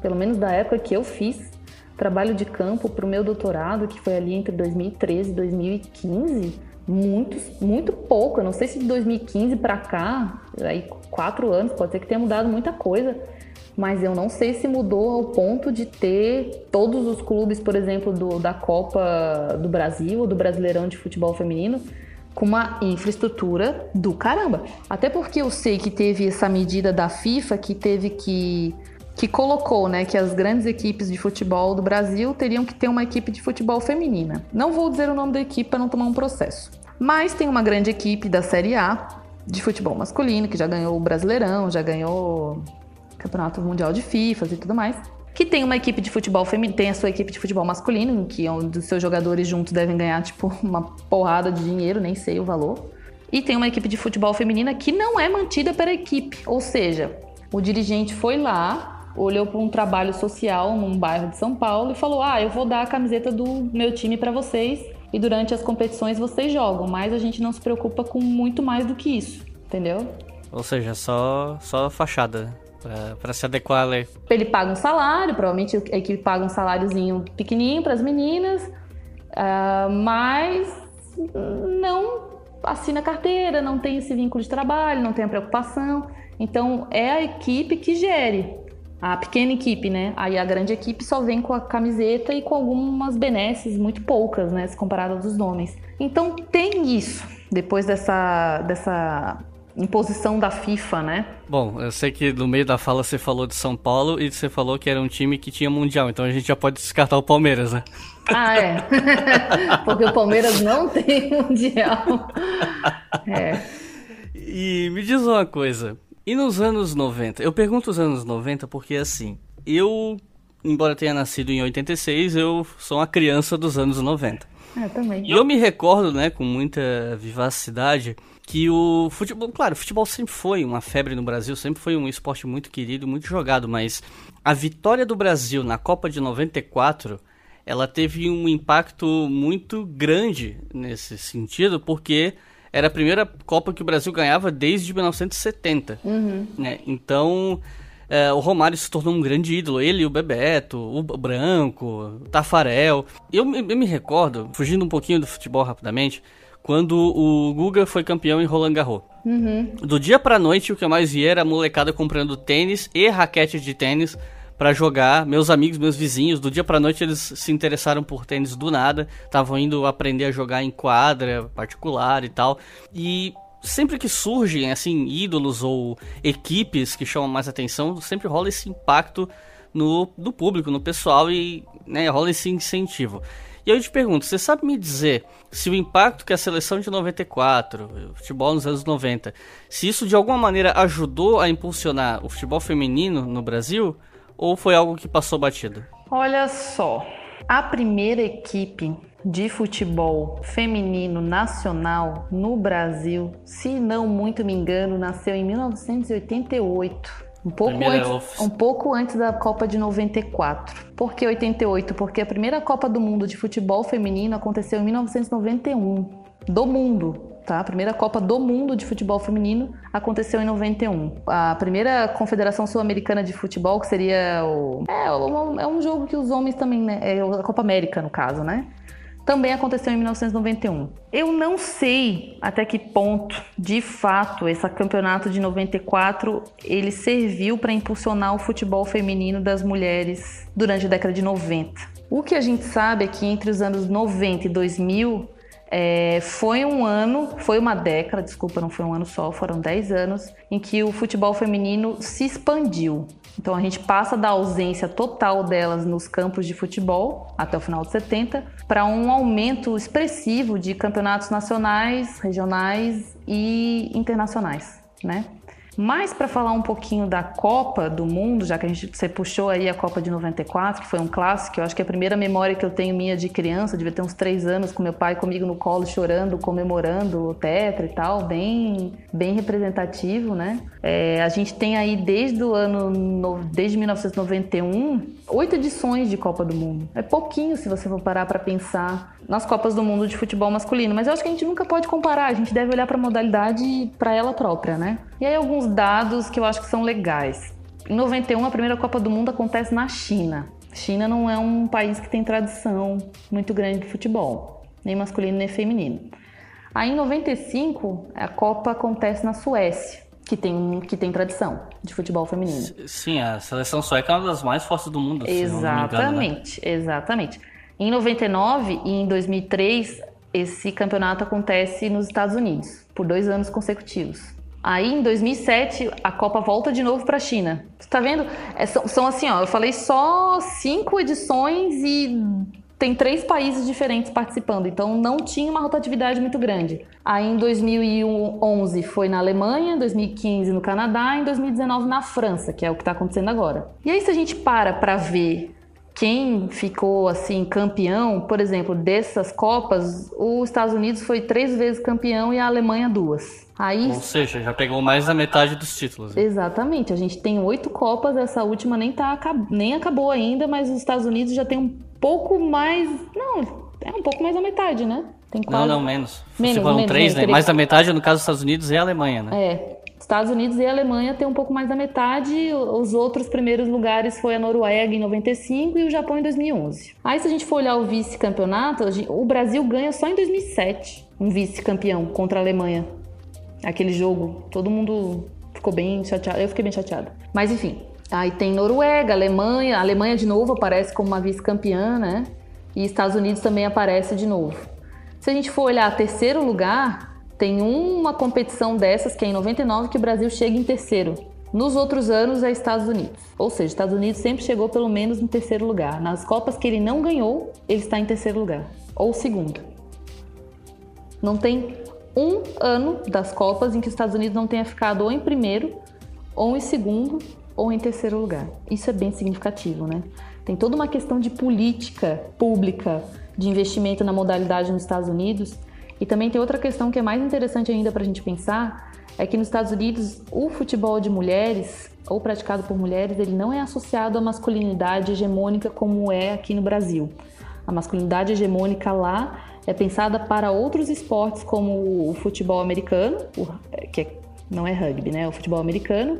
pelo menos da época que eu fiz trabalho de campo para o meu doutorado, que foi ali entre dois mil e treze e dois mil e quinze, muito, muito pouco. Eu não sei se de dois mil e quinze para cá, aí quatro anos, pode ser que tenha mudado muita coisa. Mas eu não sei se mudou ao ponto de ter todos os clubes, por exemplo, do, da Copa do Brasil ou do Brasileirão de Futebol Feminino com uma infraestrutura do caramba. Até porque eu sei que teve essa medida da FIFA que teve que... que colocou, né, que as grandes equipes de futebol do Brasil teriam que ter uma equipe de futebol feminina. Não vou dizer o nome da equipe para não tomar um processo. Mas tem uma grande equipe da Série A de futebol masculino que já ganhou o Brasileirão, já ganhou... Campeonato Mundial de FIFA e tudo mais, que tem uma equipe de futebol feminino, tem a sua equipe de futebol masculino, que onde os seus jogadores juntos devem ganhar, tipo, uma porrada de dinheiro, nem sei o valor. E tem uma equipe de futebol feminina que não é mantida pela equipe, ou seja, o dirigente foi lá, olhou para um trabalho social num bairro de São Paulo e falou: ah, eu vou dar a camiseta do meu time para vocês e durante as competições vocês jogam, mas a gente não se preocupa com muito mais do que isso, entendeu? Ou seja, só, só fachada, para se adequar à lei. Ele paga um salário, provavelmente a equipe paga um saláriozinho pequenininho para as meninas, uh, mas não assina carteira, não tem esse vínculo de trabalho, não tem a preocupação. Então, é a equipe que gere, a pequena equipe, né? Aí a grande equipe só vem com a camiseta e com algumas benesses, muito poucas, né? Se comparado aos homens. Então, tem isso, depois dessa... dessa... imposição da FIFA, né? Bom, eu sei que no meio da fala você falou de São Paulo e você falou que era um time que tinha mundial, então a gente já pode descartar o Palmeiras, né? Ah, é. Porque o Palmeiras não tem mundial. É. E me diz uma coisa, e nos anos noventa? Eu pergunto os anos noventa porque, assim, eu, embora tenha nascido em oitenta e seis, eu sou uma criança dos anos noventa. Eu também. E eu me recordo, né, com muita vivacidade, que o futebol, claro, o futebol sempre foi uma febre no Brasil, sempre foi um esporte muito querido, muito jogado, mas a vitória do Brasil na Copa de noventa e quatro, ela teve um impacto muito grande nesse sentido, porque era a primeira Copa que o Brasil ganhava desde mil novecentos e setenta, uhum. né? Então... É, o Romário se tornou um grande ídolo, ele, o Bebeto, o Branco, o Tafarel. Eu, eu me recordo, fugindo um pouquinho do futebol rapidamente, quando o Guga foi campeão em Roland Garros. Uhum. Do dia pra noite, o que eu mais via era a molecada comprando tênis e raquete de tênis pra jogar. Meus amigos, meus vizinhos, do dia pra noite eles se interessaram por tênis do nada, estavam indo aprender a jogar em quadra particular e tal. E... sempre que surgem, assim, ídolos ou equipes que chamam mais atenção, sempre rola esse impacto no, no público, no pessoal, e, né, rola esse incentivo. E aí eu te pergunto, você sabe me dizer se o impacto que a seleção de noventa e quatro, o futebol nos anos noventa, se isso de alguma maneira ajudou a impulsionar o futebol feminino no Brasil, ou foi algo que passou batido? Olha só, a primeira equipe de futebol feminino nacional no Brasil, se não muito me engano, nasceu em mil novecentos e oitenta e oito, um pouco, antes, um pouco antes da Copa de noventa e quatro. Por que oitenta e oito? Porque a primeira Copa do Mundo de futebol feminino aconteceu em mil novecentos e noventa e um, do mundo. Tá? A primeira Copa do Mundo de futebol feminino aconteceu em noventa e um. A primeira Confederação Sul-Americana de Futebol, que seria o... É, o, é um jogo que os homens também, né? É a Copa América, no caso, né? Também aconteceu em mil novecentos e noventa e um. Eu não sei até que ponto, de fato, esse campeonato de noventa e quatro, ele serviu para impulsionar o futebol feminino das mulheres durante a década de noventa. O que a gente sabe é que entre os anos noventa e dois mil, É, foi um ano, foi uma década, desculpa, não foi um ano só, foram dez anos, em que o futebol feminino se expandiu. Então a gente passa da ausência total delas nos campos de futebol, até o final de setenta, para um aumento expressivo de campeonatos nacionais, regionais e internacionais, né? Mas para falar um pouquinho da Copa do Mundo, já que a gente, você puxou aí a Copa de noventa e quatro, que foi um clássico, eu acho que é a primeira memória que eu tenho minha de criança, eu devia ter uns três anos, com meu pai comigo no colo, chorando, comemorando o tetra e tal, bem, bem representativo, né? É, a gente tem aí desde o ano, desde mil novecentos e noventa e um, oito edições de Copa do Mundo. É pouquinho se você for parar para pensar nas Copas do Mundo de futebol masculino, mas eu acho que a gente nunca pode comparar, a gente deve olhar para a modalidade para ela própria, né? E aí alguns dados que eu acho que são legais. Em noventa e um, a primeira Copa do Mundo acontece na China. China não é um país que tem tradição muito grande de futebol, nem masculino nem feminino. Aí em noventa e cinco, a Copa acontece na Suécia, que tem, que tem tradição de futebol feminino. Sim, a seleção sueca é uma das mais fortes do mundo. Exatamente, engano, né? Exatamente. Em noventa e nove e em dois mil e três, esse campeonato acontece nos Estados Unidos, por dois anos consecutivos. Aí, em dois mil e sete, a Copa volta de novo para a China. Você tá vendo? É, são, são assim, ó, eu falei só cinco edições e tem três países diferentes participando. Então, não tinha uma rotatividade muito grande. Aí, em dois mil e onze, foi na Alemanha, em dois mil e quinze, no Canadá, em dois mil e dezenove, na França, que é o que está acontecendo agora. E aí, se a gente para para ver quem ficou, assim, campeão, por exemplo, dessas Copas, os Estados Unidos foi três vezes campeão e a Alemanha duas. Aí... Ou seja, já pegou mais da metade dos títulos. Né? Exatamente. A gente tem oito Copas, essa última nem, tá, nem acabou ainda, mas os Estados Unidos já tem um pouco mais... Não, é um pouco mais da metade, né? Tem quase... Não, não, menos. menos Se foram menos, três, menos, né? Três. Mais da metade, no caso dos Estados Unidos, é a Alemanha, né? É. Estados Unidos e a Alemanha têm um pouco mais da metade, os outros primeiros lugares foi a Noruega em noventa e cinco e o Japão em dois mil e onze. Aí se a gente for olhar o vice-campeonato, o Brasil ganha só em dois mil e sete um vice-campeão contra a Alemanha. Aquele jogo, todo mundo ficou bem chateado, eu fiquei bem chateada. Mas enfim, aí tem Noruega, Alemanha, a Alemanha de novo aparece como uma vice-campeã, né? E Estados Unidos também aparece de novo. Se a gente for olhar terceiro lugar, tem uma competição dessas, que é em noventa e nove, que o Brasil chega em terceiro. Nos outros anos é Estados Unidos. Ou seja, Estados Unidos sempre chegou pelo menos no terceiro lugar. Nas Copas que ele não ganhou, ele está em terceiro lugar. Ou segundo. Não tem um ano das Copas em que os Estados Unidos não tenha ficado ou em primeiro, ou em segundo, ou em terceiro lugar. Isso é bem significativo, né? Tem toda uma questão de política pública, de investimento na modalidade nos Estados Unidos. E também tem outra questão que é mais interessante ainda para a gente pensar, é que nos Estados Unidos o futebol de mulheres, ou praticado por mulheres, ele não é associado à masculinidade hegemônica como é aqui no Brasil. A masculinidade hegemônica lá é pensada para outros esportes como o futebol americano, que não é rugby, né? O futebol americano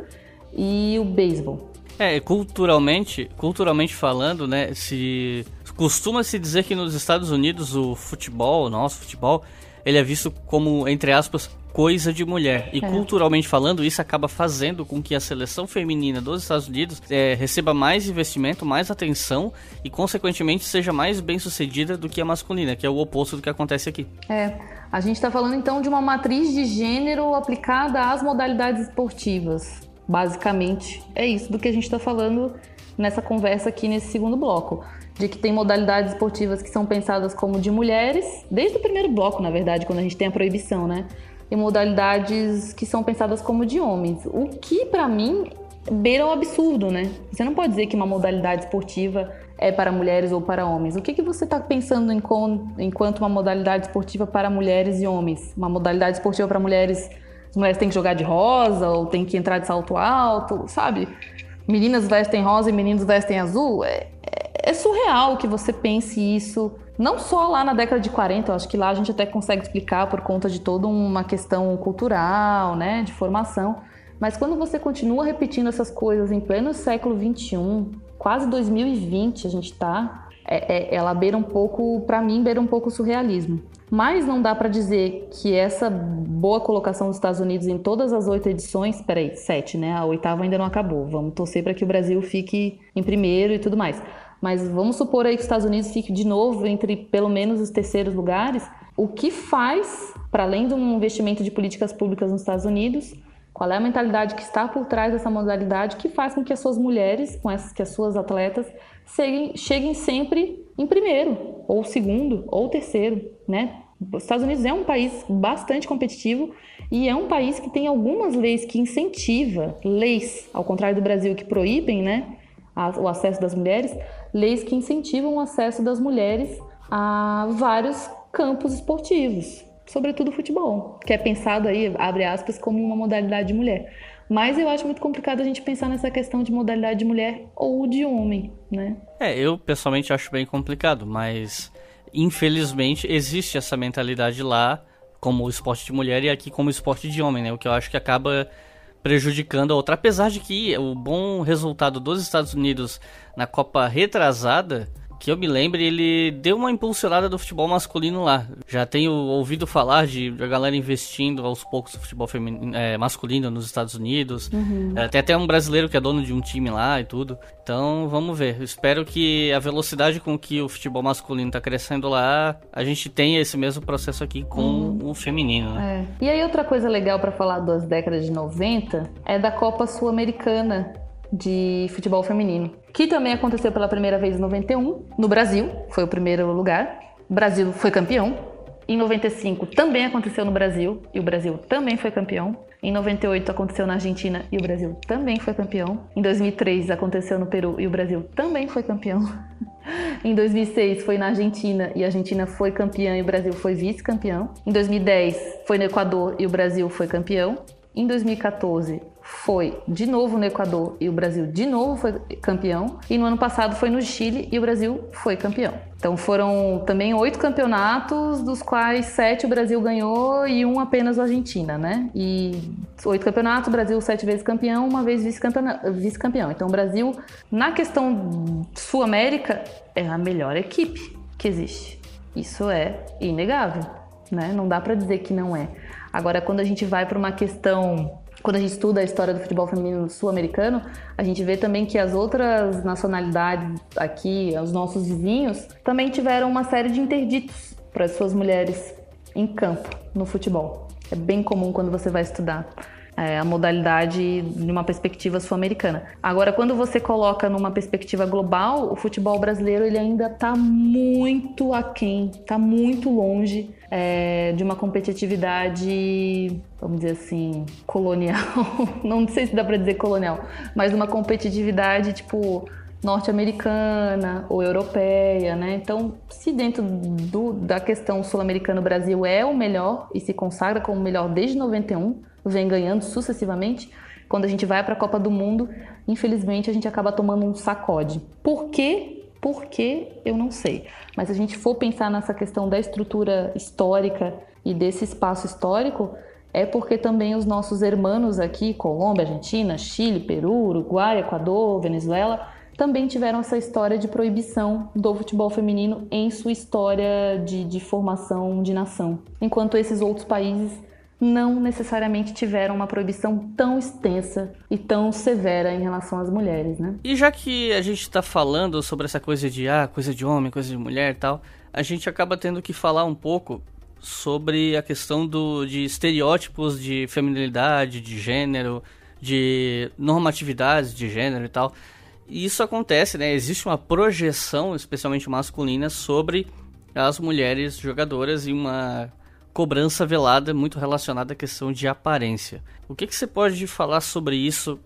e o beisebol. É, culturalmente, culturalmente falando, né, se... costuma-se dizer que nos Estados Unidos o futebol, o nosso futebol, ele é visto como, entre aspas, coisa de mulher. E é. Culturalmente falando, isso acaba fazendo com que a seleção feminina dos Estados Unidos é, receba mais investimento, mais atenção e, consequentemente, seja mais bem sucedida do que a masculina, que é o oposto do que acontece aqui. É, a gente está falando, então, de uma matriz de gênero aplicada às modalidades esportivas. Basicamente, é isso do que a gente está falando nessa conversa aqui, nesse segundo bloco. De que tem modalidades esportivas que são pensadas como de mulheres, desde o primeiro bloco, na verdade, quando a gente tem a proibição, né? E modalidades que são pensadas como de homens. O que, pra mim, beira o absurdo, né? Você não pode dizer que uma modalidade esportiva é para mulheres ou para homens. O que, que você está pensando em com, enquanto uma modalidade esportiva para mulheres e homens? Uma modalidade esportiva para mulheres... As mulheres têm que jogar de rosa ou têm que entrar de salto alto, sabe? Meninas vestem rosa e meninos vestem azul. É... É surreal que você pense isso, não só lá na década de quarenta, eu acho que lá a gente até consegue explicar por conta de toda uma questão cultural, né, de formação, mas quando você continua repetindo essas coisas em pleno século vinte e um, quase dois mil e vinte a gente tá, é, é, ela beira um pouco, para mim, beira um pouco o surrealismo. Mas não dá para dizer que essa boa colocação dos Estados Unidos em todas as oito edições... Peraí, sete, né? A oitava ainda não acabou. Vamos torcer para que o Brasil fique em primeiro e tudo mais. Mas vamos supor aí que os Estados Unidos fique de novo entre pelo menos os terceiros lugares. O que faz, para além de um investimento de políticas públicas nos Estados Unidos... Qual é a mentalidade que está por trás dessa modalidade que faz com que as suas mulheres, com essas, que as suas atletas, cheguem, cheguem sempre em primeiro, ou segundo, ou terceiro, né? Os Estados Unidos é um país bastante competitivo e é um país que tem algumas leis que incentiva, leis, ao contrário do Brasil, que proíbem, né, a, o acesso das mulheres, leis que incentivam o acesso das mulheres a vários campos esportivos, sobretudo o futebol, que é pensado aí, abre aspas, como uma modalidade de mulher. Mas eu acho muito complicado a gente pensar nessa questão de modalidade de mulher ou de homem, né? É, eu pessoalmente acho bem complicado, mas... Infelizmente, existe essa mentalidade lá como esporte de mulher e aqui como esporte de homem, né? O que eu acho que acaba prejudicando a outra. Apesar de que o bom resultado dos Estados Unidos na Copa retrasada, que eu me lembro, ele deu uma impulsionada do futebol masculino lá. Já tenho ouvido falar de a galera investindo aos poucos no futebol feminino, é, masculino nos Estados Unidos. Uhum. É, tem até um brasileiro que é dono de um time lá e tudo. Então, vamos ver. Eu espero que a velocidade com que o futebol masculino está crescendo lá, a gente tenha esse mesmo processo aqui com uhum. o feminino. Né? É. E aí, outra coisa legal para falar das décadas de noventa é da Copa Sul-Americana de futebol feminino, que também aconteceu pela primeira vez em noventa e um, no Brasil, foi o primeiro lugar, o Brasil foi campeão, em noventa e cinco também aconteceu no Brasil, e o Brasil também foi campeão, em noventa e oito aconteceu na Argentina, e o Brasil também foi campeão, em dois mil e três aconteceu no Peru, e o Brasil também foi campeão, em dois mil e seis foi na Argentina, e a Argentina foi campeã, e o Brasil foi vice-campeão, em dois mil e dez foi no Equador, e o Brasil foi campeão, em dois mil e quatorze foi de novo no Equador e o Brasil de novo foi campeão. E no ano passado foi no Chile e o Brasil foi campeão. Então foram também oito campeonatos, dos quais sete o Brasil ganhou e um apenas a Argentina, né? E oito campeonatos, o Brasil sete vezes campeão, uma vez vice-campeão. Então o Brasil, na questão Sul-América, é a melhor equipe que existe. Isso é inegável, né? Não dá para dizer que não é. Agora, quando a gente vai para uma questão... Quando a gente estuda a história do futebol feminino sul-americano, a gente vê também que as outras nacionalidades aqui, os nossos vizinhos, também tiveram uma série de interditos para as suas mulheres em campo, no futebol. É bem comum quando você vai estudar é, a modalidade de uma perspectiva sul-americana. Agora, quando você coloca numa perspectiva global, o futebol brasileiro ele ainda está muito aquém, está muito longe é, de uma competitividade... vamos dizer assim, colonial, não sei se dá para dizer colonial, mas uma competitividade tipo norte-americana ou europeia, né? Então, se dentro do, da questão sul-americana o Brasil é o melhor e se consagra como o melhor desde noventa e um, vem ganhando sucessivamente, quando a gente vai para a Copa do Mundo, infelizmente a gente acaba tomando um sacode. Por quê? Por quê? Eu não sei. Mas se a gente for pensar nessa questão da estrutura histórica e desse espaço histórico, é porque também os nossos irmãos aqui, Colômbia, Argentina, Chile, Peru, Uruguai, Equador, Venezuela, também tiveram essa história de proibição do futebol feminino em sua história de, de formação de nação. Enquanto esses outros países não necessariamente tiveram uma proibição tão extensa e tão severa em relação às mulheres, né? E já que a gente está falando sobre essa coisa de ah, coisa de homem, coisa de mulher e tal, a gente acaba tendo que falar um pouco sobre a questão do, de estereótipos de feminilidade, de gênero, de normatividades de gênero e tal. E isso acontece, né? Existe uma projeção, especialmente masculina, sobre as mulheres jogadoras e uma cobrança velada muito relacionada à questão de aparência. O que, que você pode falar sobre isso,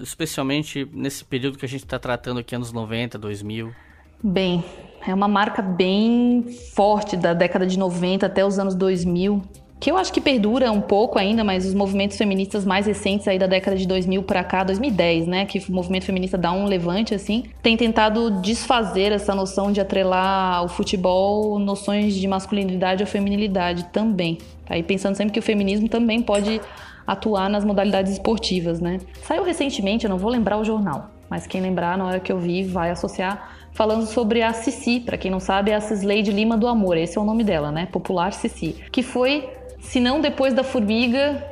especialmente nesse período que a gente está tratando aqui, anos noventa, dois mil? Bem... É uma marca bem forte da década de noventa até os anos dois mil, que eu acho que perdura um pouco ainda, mas os movimentos feministas mais recentes aí da década de dois mil para cá, dois mil e dez, né, que o movimento feminista dá um levante assim, tem tentado desfazer essa noção de atrelar o futebol noções de masculinidade ou feminilidade também. Aí pensando sempre que o feminismo também pode atuar nas modalidades esportivas, né? Saiu recentemente, eu não vou lembrar o jornal, mas quem lembrar na hora que eu vi vai associar, falando sobre a Sissi, para quem não sabe, é a Cisleide Lima do Amor, esse é o nome dela, né? Popular Sissi, que foi, se não depois da Formiga,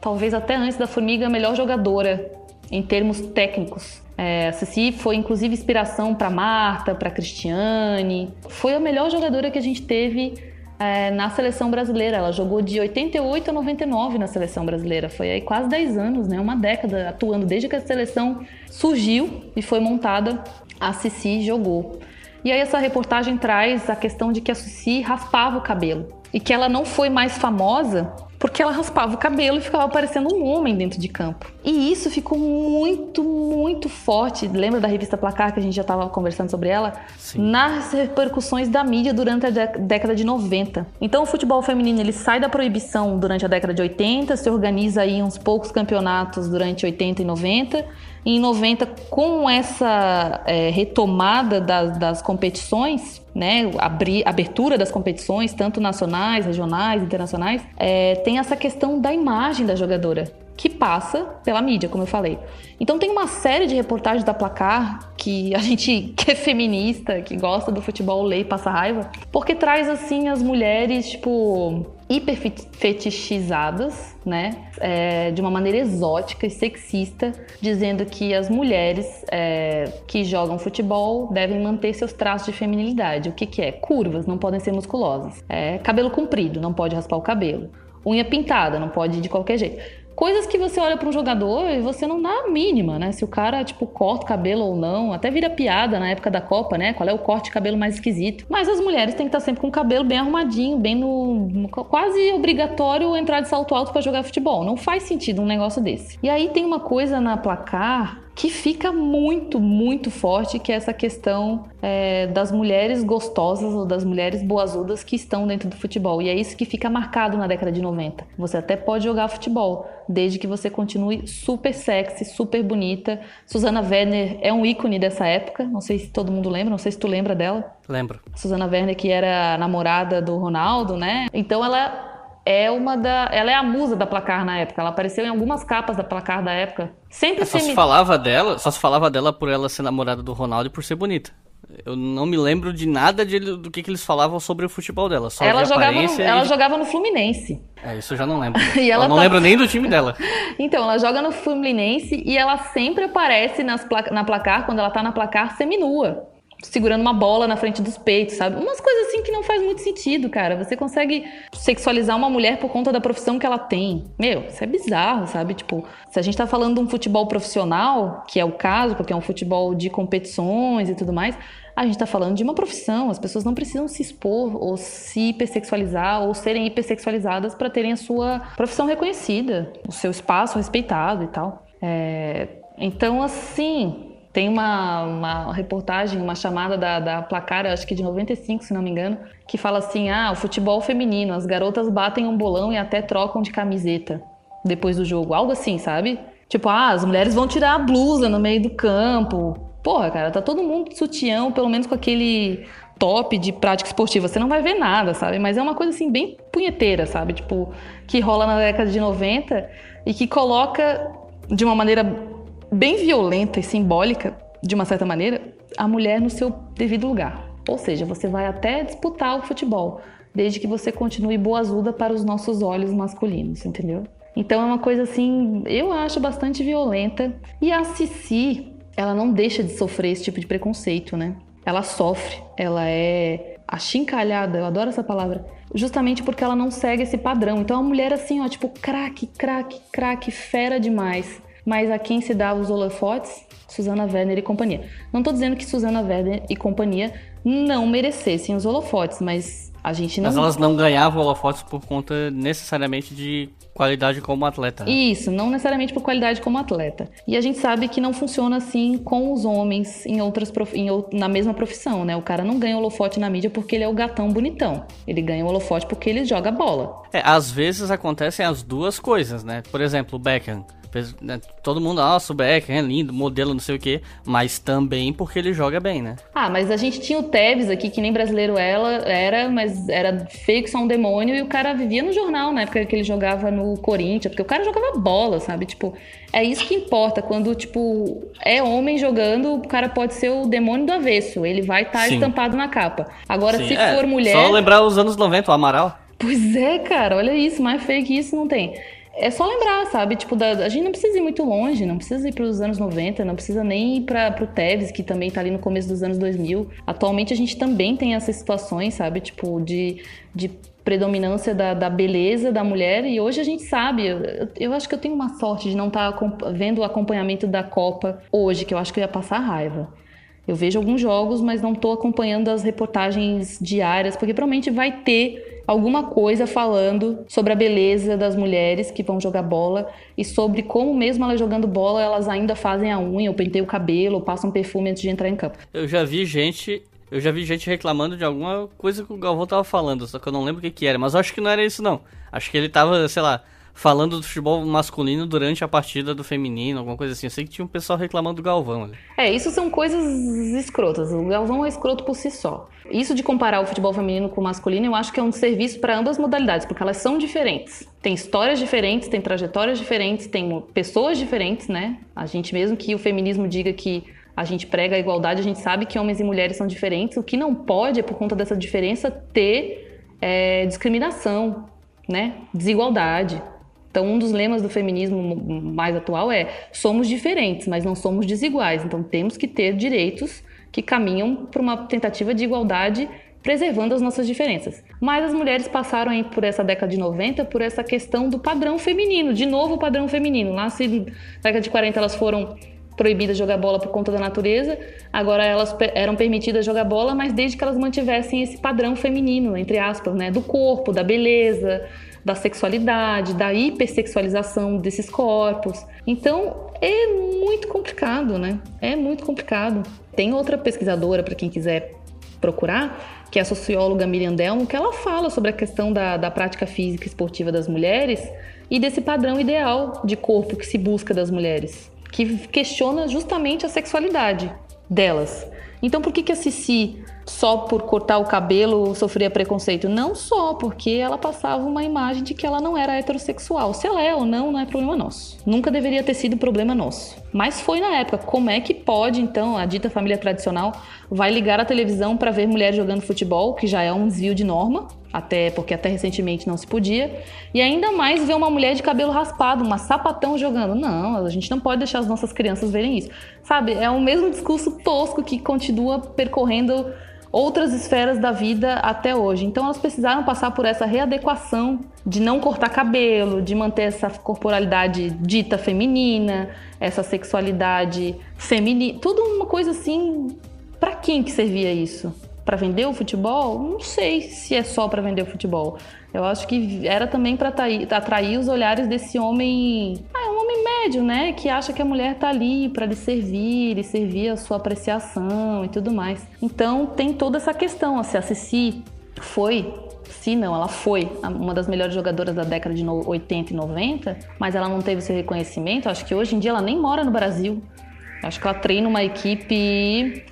talvez até antes da Formiga, a melhor jogadora em termos técnicos. É, a Sissi foi inclusive inspiração para Marta, para Cristiane, foi a melhor jogadora que a gente teve é, na seleção brasileira. Ela jogou de oitenta e oito a noventa e nove na seleção brasileira, foi aí quase dez anos, né? Uma década atuando desde que a seleção surgiu e foi montada. A Sissi jogou. E aí essa reportagem traz a questão de que a Sissi raspava o cabelo. E que ela não foi mais famosa porque ela raspava o cabelo e ficava parecendo um homem dentro de campo. E isso ficou muito, muito forte. Lembra da revista Placar, que a gente já estava conversando sobre ela? Sim. Nas repercussões da mídia durante a década de noventa. Então o futebol feminino ele sai da proibição durante a década de oitenta, se organiza aí uns poucos campeonatos durante oitenta e noventa. Em noventa, com essa é, retomada das, das competições, né, abri, abertura das competições, tanto nacionais, regionais, internacionais, é, tem essa questão da imagem da jogadora, que passa pela mídia, como eu falei. Então tem uma série de reportagens da Placar, que a gente que é feminista, que gosta do futebol, lê e passa raiva, porque traz assim as mulheres, tipo... hiperfetichizadas, né, é, de uma maneira exótica e sexista, dizendo que as mulheres é, que jogam futebol devem manter seus traços de feminilidade. O que que é? Curvas, não podem ser musculosas. É, cabelo comprido, não pode raspar o cabelo. Unha pintada, não pode ir de qualquer jeito. Coisas que você olha para um jogador e você não dá a mínima, né? Se o cara, tipo, corta o cabelo ou não, até vira piada na época da Copa, né? Qual é o corte de cabelo mais esquisito? Mas as mulheres têm que estar sempre com o cabelo bem arrumadinho, bem no... quase obrigatório entrar de salto alto para jogar futebol. Não faz sentido um negócio desse. E aí tem uma coisa na Placar que fica muito, muito forte, que é essa questão é, das mulheres gostosas ou das mulheres boazudas que estão dentro do futebol. E é isso que fica marcado na década de noventa. Você até pode jogar futebol, desde que você continue super sexy, super bonita. Susana Werner é um ícone dessa época, não sei se todo mundo lembra, não sei se tu lembra dela. Lembro. Susana Werner, que era a namorada do Ronaldo, né? Então ela... É uma da... Ela é a musa da Placar na época. Ela apareceu em algumas capas da Placar da época. Sempre só se falava dela, só se falava dela por ela ser namorada do Ronaldo e por ser bonita. Eu não me lembro de nada de, do que, que eles falavam sobre o futebol dela. Só ela, de jogava, no, ela e... jogava no Fluminense. É, isso eu já não lembro. e ela eu não tá... lembro nem do time dela. Então, ela joga no Fluminense e ela sempre aparece nas pla... na Placar, quando ela tá na Placar, seminua. Segurando uma bola na frente dos peitos, sabe? Umas coisas assim que não faz muito sentido, cara. Você consegue sexualizar uma mulher por conta da profissão que ela tem. Meu, isso é bizarro, sabe? Tipo, se a gente tá falando de um futebol profissional, que é o caso, porque é um futebol de competições e tudo mais, a gente tá falando de uma profissão. As pessoas não precisam se expor ou se hipersexualizar ou serem hipersexualizadas para terem a sua profissão reconhecida, o seu espaço respeitado e tal. É... Então, assim... Tem uma, uma reportagem, uma chamada da, da Placar, acho que de noventa e cinco, se não me engano, que fala assim, ah, o futebol feminino, as garotas batem um bolão e até trocam de camiseta depois do jogo. Algo assim, sabe? Tipo, ah, as mulheres vão tirar a blusa no meio do campo. Porra, cara, tá todo mundo de sutião, pelo menos com aquele top de prática esportiva. Você não vai ver nada, sabe? Mas é uma coisa, assim, bem punheteira, sabe? Tipo, que rola na década de noventa e que coloca de uma maneira... bem violenta e simbólica, de uma certa maneira, a mulher no seu devido lugar. Ou seja, você vai até disputar o futebol, desde que você continue boazuda para os nossos olhos masculinos, entendeu? Então é uma coisa assim, eu acho bastante violenta. E a Sissi, ela não deixa de sofrer esse tipo de preconceito, né? Ela sofre, ela é achincalhada, eu adoro essa palavra, justamente porque ela não segue esse padrão. Então a mulher assim, ó, tipo, craque, craque, craque, fera demais. Mas a quem se dava os holofotes? Susana Werner e companhia. Não tô dizendo que Susana Werner e companhia não merecessem os holofotes, mas a gente não... Mas elas não ganhavam holofotes por conta necessariamente de qualidade como atleta. Né? Isso, não necessariamente por qualidade como atleta. E a gente sabe que não funciona assim com os homens em outras prof... em... na mesma profissão, né? O cara não ganha holofote na mídia porque ele é o gatão bonitão. Ele ganha o holofote porque ele joga bola. É, às vezes acontecem as duas coisas, né? Por exemplo, o Beckham. Todo mundo, nossa, o Beckham é lindo, modelo, não sei o quê, mas também porque ele joga bem, né? Ah, mas a gente tinha o Tevez aqui, que nem brasileiro ela era, mas era feio que só um demônio, e o cara vivia no jornal, né? Porque ele jogava no Corinthians, porque o cara jogava bola, sabe? Tipo, é isso que importa, quando, tipo, é homem jogando, o cara pode ser o demônio do avesso, ele vai estar Sim. estampado na capa. Agora, Sim, se é, for mulher... Só lembrar os anos noventa, o Amaral. Pois é, cara, olha isso, mais feio que isso não tem. É só lembrar, sabe? Tipo, da, a gente não precisa ir muito longe, não precisa ir para os anos noventa, não precisa nem ir para o Tevez, que também tá ali no começo dos anos dois mil. Atualmente a gente também tem essas situações, sabe? Tipo, de, de predominância da, da beleza da mulher. E hoje a gente sabe, eu, eu acho que eu tenho uma sorte de não estar tá vendo o acompanhamento da Copa hoje, que eu acho que eu ia passar raiva. Eu vejo alguns jogos, mas não estou acompanhando as reportagens diárias, porque provavelmente vai ter alguma coisa falando sobre a beleza das mulheres que vão jogar bola e sobre como mesmo elas jogando bola, elas ainda fazem a unha, ou penteiam o cabelo, ou passam perfume antes de entrar em campo. Eu já vi gente... Eu já vi gente reclamando de alguma coisa que o Galvão tava falando, só que eu não lembro o que que era, mas eu acho que não era isso não. Acho que ele tava, sei lá... falando do futebol masculino durante a partida do feminino, alguma coisa assim. Eu sei que tinha um pessoal reclamando do Galvão. Né? É, isso são coisas escrotas. O Galvão é escroto por si só. Isso de comparar o futebol feminino com o masculino, eu acho que é um serviço para ambas modalidades, porque elas são diferentes. Tem histórias diferentes, tem trajetórias diferentes, tem pessoas diferentes, né? A gente mesmo que o feminismo diga que a gente prega a igualdade, a gente sabe que homens e mulheres são diferentes. O que não pode é, por conta dessa diferença, ter é, discriminação, né? Desigualdade. Então, um dos lemas do feminismo mais atual é somos diferentes, mas não somos desiguais. Então, temos que ter direitos que caminham para uma tentativa de igualdade, preservando as nossas diferenças. Mas as mulheres passaram aí por essa década de noventa por essa questão do padrão feminino, de novo o padrão feminino. Lá, se, na década de quarenta, elas foram proibidas de jogar bola por conta da natureza, agora elas eram permitidas jogar bola, mas desde que elas mantivessem esse padrão feminino, entre aspas, né, do corpo, da beleza... da sexualidade, da hipersexualização desses corpos. Então, é muito complicado, né? É muito complicado. Tem outra pesquisadora, para quem quiser procurar, que é a socióloga Miriam Delmo, que ela fala sobre a questão da, da prática física esportiva das mulheres e desse padrão ideal de corpo que se busca das mulheres, que questiona justamente a sexualidade delas. Então, por que que a Sissi, só por cortar o cabelo, sofria preconceito? Não só, porque ela passava uma imagem de que ela não era heterossexual. Se ela é ou não, não é problema nosso. Nunca deveria ter sido problema nosso. Mas foi na época. Como é que pode, então, a dita família tradicional vai ligar a televisão para ver mulheres jogando futebol, que já é um desvio de norma, até porque até recentemente não se podia, e ainda mais ver uma mulher de cabelo raspado, uma sapatão jogando. Não, a gente não pode deixar as nossas crianças verem isso. Sabe, é o mesmo discurso tosco que continua percorrendo outras esferas da vida até hoje. Então elas precisaram passar por essa readequação de não cortar cabelo, de manter essa corporalidade dita feminina, essa sexualidade feminina, tudo uma coisa assim. Pra quem que servia isso? Para vender o futebol? Não sei se é só para vender o futebol. Eu acho que era também para atrair, atrair os olhares desse homem... Ah, é um homem médio, né? Que acha que a mulher tá ali para lhe servir, lhe servir a sua apreciação e tudo mais. Então, tem toda essa questão. Assim, a Sissi foi... Se não, ela foi uma das melhores jogadoras da década de oitenta e noventa, mas ela não teve esse reconhecimento. Acho que hoje em dia ela nem mora no Brasil. Acho que ela treina uma equipe...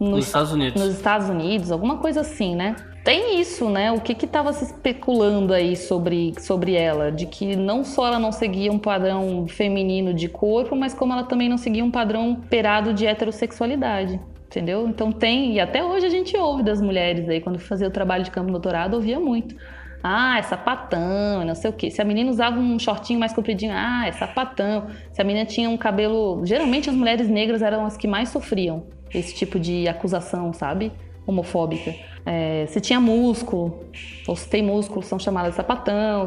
Nos, nos Estados Unidos. Nos Estados Unidos, alguma coisa assim, né? Tem isso, né? O que que estava se especulando aí sobre, sobre ela? De que não só ela não seguia um padrão feminino de corpo, mas como ela também não seguia um padrão perado de heterossexualidade, entendeu? Então tem, e até hoje a gente ouve das mulheres aí, quando fazia o trabalho de campo de doutorado, ouvia muito. Ah, é sapatão, não sei o quê. Se a menina usava um shortinho mais compridinho, ah, é sapatão. Se a menina tinha um cabelo... Geralmente as mulheres negras eram as que mais sofriam esse tipo de acusação, sabe? Homofóbica. É, se tinha músculo, ou se tem músculo, são chamadas de sapatão.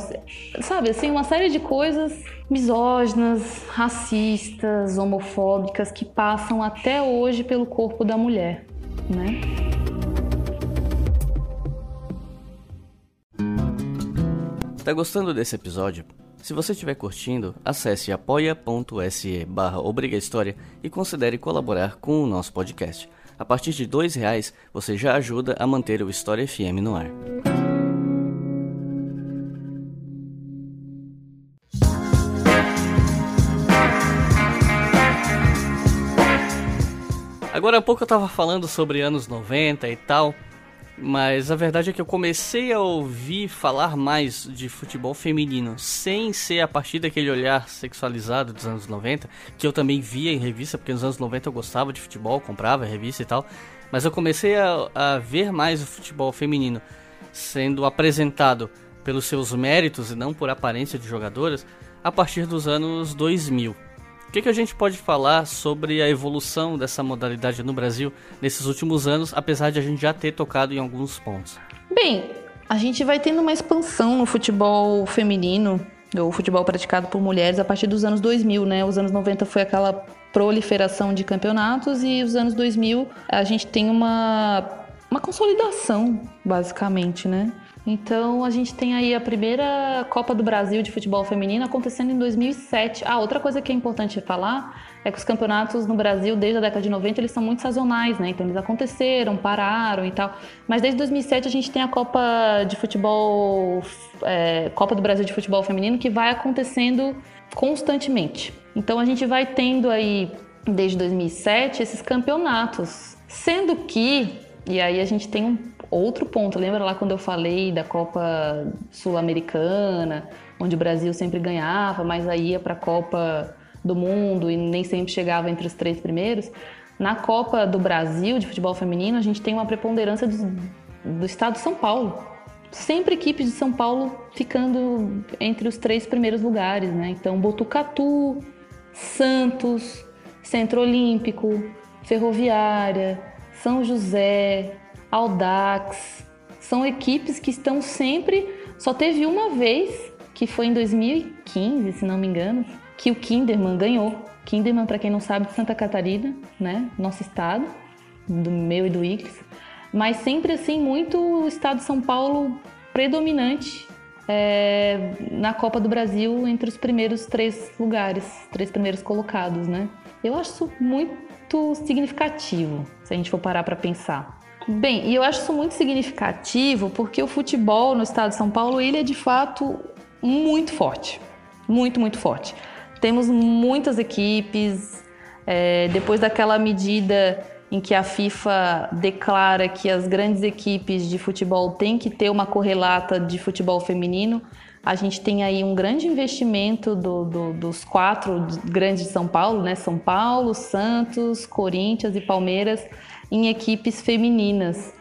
Sabe, assim, uma série de coisas misóginas, racistas, homofóbicas, que passam até hoje pelo corpo da mulher, né? Tá gostando desse episódio? Se você estiver curtindo, acesse apoia.se barra Obriga História e considere colaborar com o nosso podcast. A partir de dois reais, você já ajuda a manter o História F M no ar. Agora há pouco eu estava falando sobre anos noventa e tal... Mas a verdade é que eu comecei a ouvir falar mais de futebol feminino sem ser a partir daquele olhar sexualizado dos anos noventa, que eu também via em revista, porque nos anos noventa eu gostava de futebol, comprava revista e tal. Mas eu comecei a, a ver mais o futebol feminino sendo apresentado pelos seus méritos e não por aparência de jogadoras a partir dos anos dois mil. O que que a gente pode falar sobre a evolução dessa modalidade no Brasil nesses últimos anos, apesar de a gente já ter tocado em alguns pontos? Bem, a gente vai tendo uma expansão no futebol feminino, ou futebol praticado por mulheres, a partir dos anos dois mil, né? Os anos noventa foi aquela proliferação de campeonatos e os anos dois mil a gente tem uma, uma consolidação, basicamente, né? Então, a gente tem aí a primeira Copa do Brasil de futebol feminino acontecendo em dois mil e sete. Ah, outra coisa que é importante falar é que os campeonatos no Brasil, desde a década de noventa, eles são muito sazonais, né? Então, eles aconteceram, pararam e tal. Mas desde dois mil e sete, a gente tem a Copa de Futebol, é, Copa do Brasil de Futebol Feminino, que vai acontecendo constantemente. Então, a gente vai tendo aí, desde dois mil e sete, esses campeonatos. Sendo que, e aí a gente tem um outro ponto, lembra lá quando eu falei da Copa Sul-Americana, onde o Brasil sempre ganhava, mas aí ia para a Copa do Mundo e nem sempre chegava entre os três primeiros? Na Copa do Brasil de futebol feminino, a gente tem uma preponderância do, do estado de São Paulo. Sempre equipes de São Paulo ficando entre os três primeiros lugares, né? Então, Botucatu, Santos, Centro Olímpico, Ferroviária, São José... Audax, são equipes que estão sempre... Só teve uma vez, que foi em dois mil e quinze, se não me engano, que o Kinderman ganhou. Kinderman, para quem não sabe, de Santa Catarina, né? Nosso estado, do meu e do Iclis. Mas sempre, assim, muito o estado de São Paulo predominante, é, na Copa do Brasil entre os primeiros três lugares, três primeiros colocados, né? Eu acho isso muito significativo, se a gente for parar para pensar. Bem, e eu acho isso muito significativo porque o futebol no estado de São Paulo, ele é de fato muito forte, muito, muito forte. Temos muitas equipes, é, depois daquela medida em que a FIFA declara que as grandes equipes de futebol têm que ter uma correlata de futebol feminino, a gente tem aí um grande investimento do, do, dos quatro grandes de São Paulo, né? São Paulo, Santos, Corinthians e Palmeiras, em equipes femininas.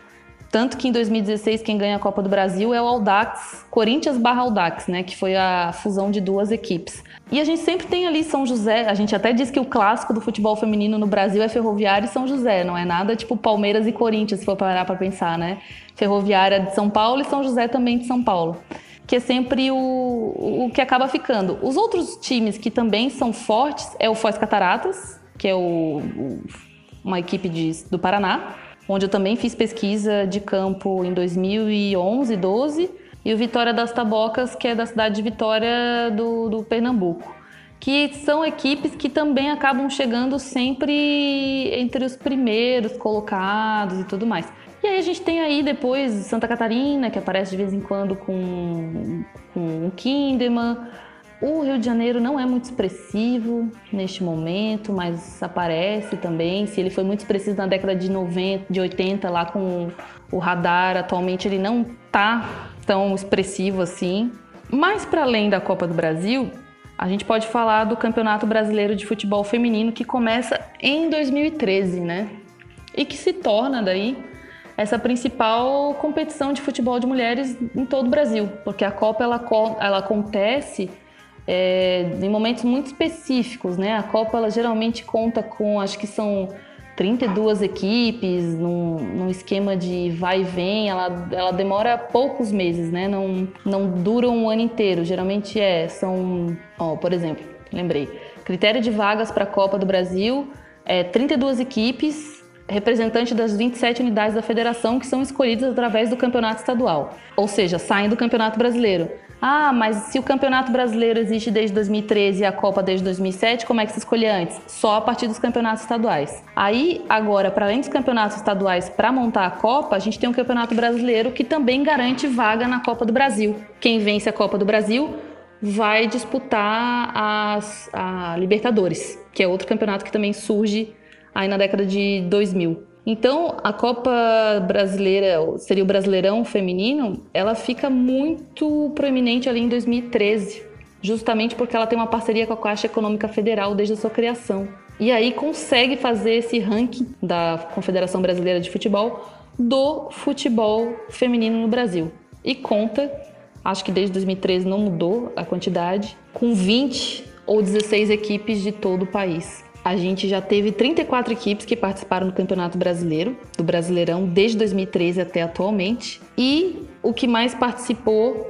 Tanto que em dois mil e dezesseis quem ganha a Copa do Brasil é o Audax, Corinthians barra Audax, né, que foi a fusão de duas equipes. E a gente sempre tem ali São José, a gente até diz que o clássico do futebol feminino no Brasil é Ferroviária e São José, não é nada tipo Palmeiras e Corinthians, se for parar para pensar, né? Ferroviária de São Paulo e São José também de São Paulo, que é sempre o, o que acaba ficando. Os outros times que também são fortes é o Foz Cataratas, que é o, o, uma equipe de, do Paraná, onde eu também fiz pesquisa de campo em dois mil e onze, doze, e o Vitória das Tabocas, que é da cidade de Vitória do, do Pernambuco, que são equipes que também acabam chegando sempre entre os primeiros colocados e tudo mais. E aí a gente tem aí depois Santa Catarina, que aparece de vez em quando com, com o Kinderman. O Rio de Janeiro não é muito expressivo neste momento, mas aparece também. Se ele foi muito expressivo na década de noventa, de oitenta, lá com o Radar, atualmente ele não está tão expressivo assim. Mas para além da Copa do Brasil, a gente pode falar do Campeonato Brasileiro de Futebol Feminino, que começa em dois mil e treze, né? E que se torna daí essa principal competição de futebol de mulheres em todo o Brasil, porque a Copa ela, ela acontece É, em momentos muito específicos, né? A Copa ela geralmente conta com, acho que são trinta e duas equipes, num, num esquema de vai e vem, ela, ela demora poucos meses, né? Não, não dura um ano inteiro, geralmente é, são, ó, por exemplo, lembrei, critério de vagas para a Copa do Brasil, é trinta e duas equipes, representantes das vinte e sete unidades da federação que são escolhidas através do campeonato estadual, ou seja, saem do campeonato brasileiro. Ah, mas se o campeonato brasileiro existe desde dois mil e treze e a Copa desde dois mil e sete, como é que se escolhe antes? Só a partir dos campeonatos estaduais. Aí, agora, para além dos campeonatos estaduais para montar a Copa, a gente tem um campeonato brasileiro que também garante vaga na Copa do Brasil. Quem vence a Copa do Brasil vai disputar as, a Libertadores, que é outro campeonato que também surge aí na década de dois mil. Então, a Copa Brasileira, seria o Brasileirão Feminino, ela fica muito proeminente ali em dois mil e treze, justamente porque ela tem uma parceria com a Caixa Econômica Federal desde a sua criação. E aí consegue fazer esse ranking da Confederação Brasileira de Futebol do futebol feminino no Brasil. E conta, acho que desde dois mil e treze não mudou a quantidade, com vinte ou dezesseis equipes de todo o país. A gente já teve trinta e quatro equipes que participaram do Campeonato Brasileiro, do Brasileirão, desde dois mil e treze até atualmente. E o que mais participou,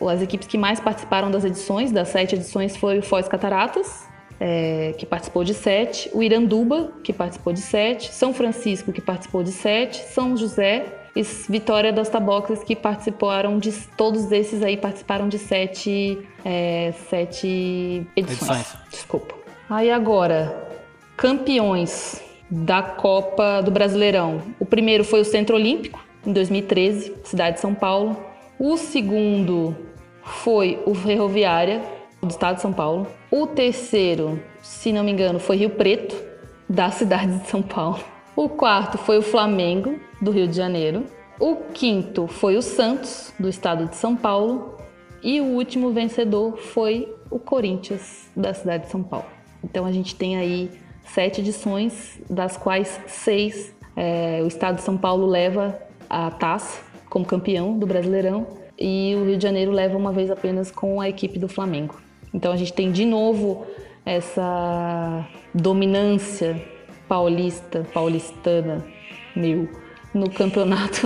ou as equipes que mais participaram das edições, das sete edições, foi o Foz Cataratas, é, que participou de sete, o Iranduba, que participou de sete, São Francisco, que participou de sete, São José e Vitória das Tabocas, que participaram de... Todos esses aí participaram de sete, é, sete edições. edições. Desculpa. Aí agora... campeões da Copa do Brasileirão. O primeiro foi o Centro Olímpico, em dois mil e treze, cidade de São Paulo. O segundo foi o Ferroviária, do estado de São Paulo. O terceiro, se não me engano, foi Rio Preto, da cidade de São Paulo. O quarto foi o Flamengo, do Rio de Janeiro. O quinto foi o Santos, do estado de São Paulo. E o último vencedor foi o Corinthians, da cidade de São Paulo. Então a gente tem aí sete edições, das quais seis é, o estado de São Paulo leva a taça como campeão do Brasileirão e o Rio de Janeiro leva uma vez apenas com a equipe do Flamengo. Então a gente tem de novo essa dominância paulista, paulistana, meu, no Campeonato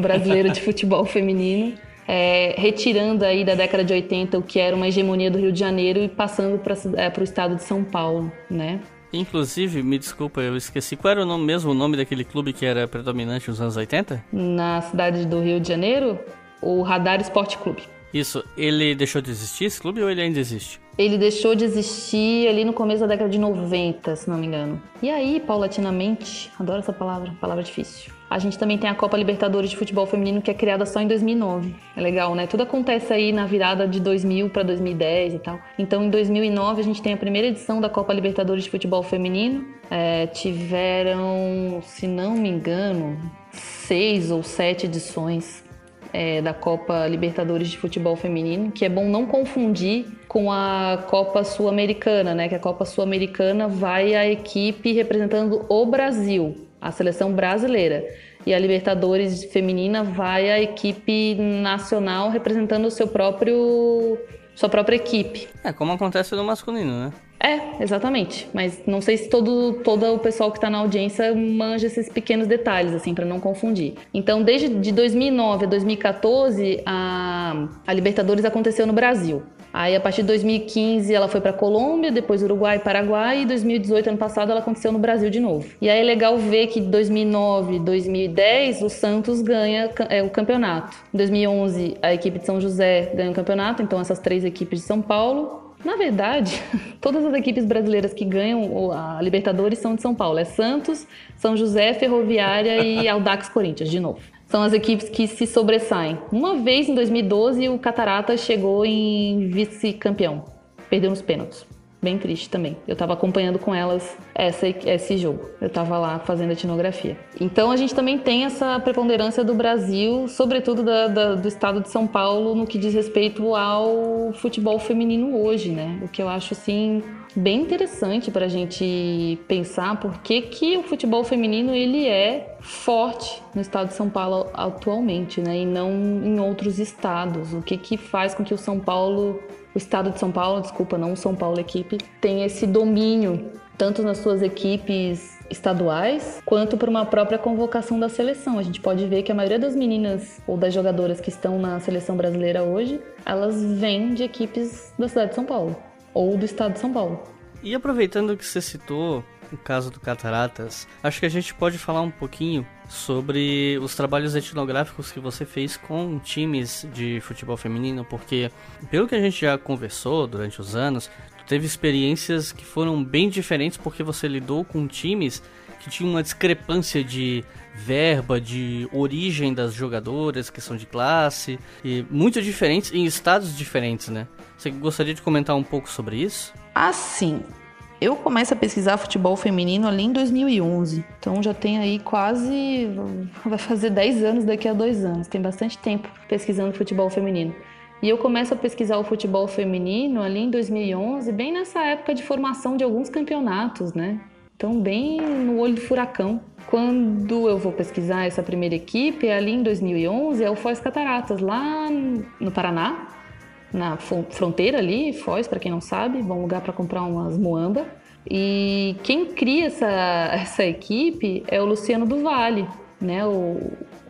Brasileiro de Futebol Feminino, é, retirando aí da década de oitenta o que era uma hegemonia do Rio de Janeiro e passando para é, o estado de São Paulo, né? Inclusive, me desculpa, eu esqueci, qual era o nome, mesmo o nome daquele clube que era predominante nos anos oitenta? Na cidade do Rio de Janeiro, o Radar Sport Clube. Isso, ele deixou de existir esse clube ou ele ainda existe? Ele deixou de existir ali no começo da década de noventa, se não me engano. E aí, paulatinamente, adoro essa palavra, palavra difícil. A gente também tem a Copa Libertadores de Futebol Feminino, que é criada só em dois mil e nove. É legal, né? Tudo acontece aí na virada de dois mil para dois mil e dez e tal. Então, em dois mil e nove, a gente tem a primeira edição da Copa Libertadores de Futebol Feminino. É, tiveram, se não me engano, seis ou sete edições. É, da Copa Libertadores de Futebol Feminino, que é bom não confundir com a Copa Sul-Americana, né? Que a Copa Sul-Americana vai a equipe representando o Brasil, a seleção brasileira. E a Libertadores Feminina vai a equipe nacional representando o seu próprio, sua própria equipe. É, como acontece no masculino, né? É, exatamente. Mas não sei se todo, todo o pessoal que está na audiência manja esses pequenos detalhes, assim, para não confundir. Então, desde de dois mil e nove a dois mil e catorze, a, a Libertadores aconteceu no Brasil. Aí, a partir de dois mil e quinze, ela foi para Colômbia, depois Uruguai e Paraguai, e dois mil e dezoito, ano passado, ela aconteceu no Brasil de novo. E aí é legal ver que em dois mil e nove, dois mil e dez, o Santos ganha é, o campeonato. Em dois mil e onze, a equipe de São José ganha o campeonato, então essas três equipes de São Paulo. Na verdade, todas as equipes brasileiras que ganham a Libertadores são de São Paulo. É Santos, São José, Ferroviária e Audax Corinthians, de novo. São as equipes que se sobressaem. Uma vez, em dois mil e doze, o Cataratas chegou em vice-campeão. Perdeu nos pênaltis. Bem triste também. Eu estava acompanhando com elas essa, esse jogo. Eu estava lá fazendo etnografia. Então a gente também tem essa preponderância do Brasil, sobretudo da, da, do estado de São Paulo, no que diz respeito ao futebol feminino hoje, né? O que eu acho, assim, bem interessante para a gente pensar por que que o futebol feminino ele é forte no estado de São Paulo atualmente, né? E não em outros estados. O que que faz com que o São Paulo... O estado de São Paulo, desculpa, não São Paulo equipe, tem esse domínio tanto nas suas equipes estaduais quanto por uma própria convocação da seleção. A gente pode ver que a maioria das meninas ou das jogadoras que estão na seleção brasileira hoje, elas vêm de equipes da cidade de São Paulo ou do estado de São Paulo. E aproveitando que você citou o caso do Cataratas, acho que a gente pode falar um pouquinho sobre os trabalhos etnográficos que você fez com times de futebol feminino, porque, pelo que a gente já conversou durante os anos, teve experiências que foram bem diferentes porque você lidou com times que tinham uma discrepância de verba, de origem das jogadoras, questão de classe, e muito diferentes em estados diferentes, né? Você gostaria de comentar um pouco sobre isso? Ah, sim. Eu começo a pesquisar futebol feminino ali em dois mil e onze, então já tem aí quase, vai fazer dez anos daqui a dois anos, tem bastante tempo pesquisando futebol feminino. E eu começo a pesquisar o futebol feminino ali em dois mil e onze, bem nessa época de formação de alguns campeonatos, né? Então bem no olho do furacão. Quando eu vou pesquisar essa primeira equipe, ali em dois mil e onze, é o Foz Cataratas, lá no Paraná. Na fronteira ali, Foz, para quem não sabe, bom lugar para comprar umas moamba. E quem cria essa, essa equipe é o Luciano do Vale, né? O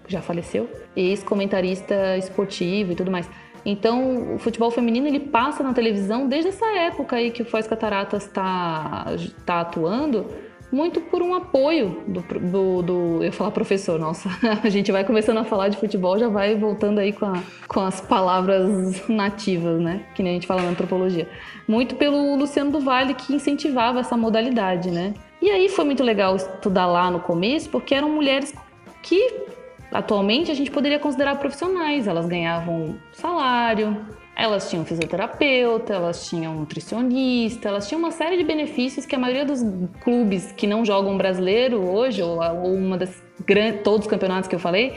já faleceu, ex-comentarista esportivo e tudo mais. Então, o futebol feminino ele passa na televisão desde essa época aí que o Foz Cataratas está tá atuando. Muito por um apoio do, do, do... Eu ia falar professor, nossa. A gente vai começando a falar de futebol, já vai voltando aí com, a, com as palavras nativas, né? Que nem a gente fala na antropologia. Muito pelo Luciano do Vale, que incentivava essa modalidade, né? E aí foi muito legal estudar lá no começo, porque eram mulheres que, atualmente, a gente poderia considerar profissionais. Elas ganhavam salário... Elas tinham fisioterapeuta, elas tinham nutricionista, elas tinham uma série de benefícios que a maioria dos clubes que não jogam brasileiro hoje, ou uma das grandes, todos os campeonatos que eu falei,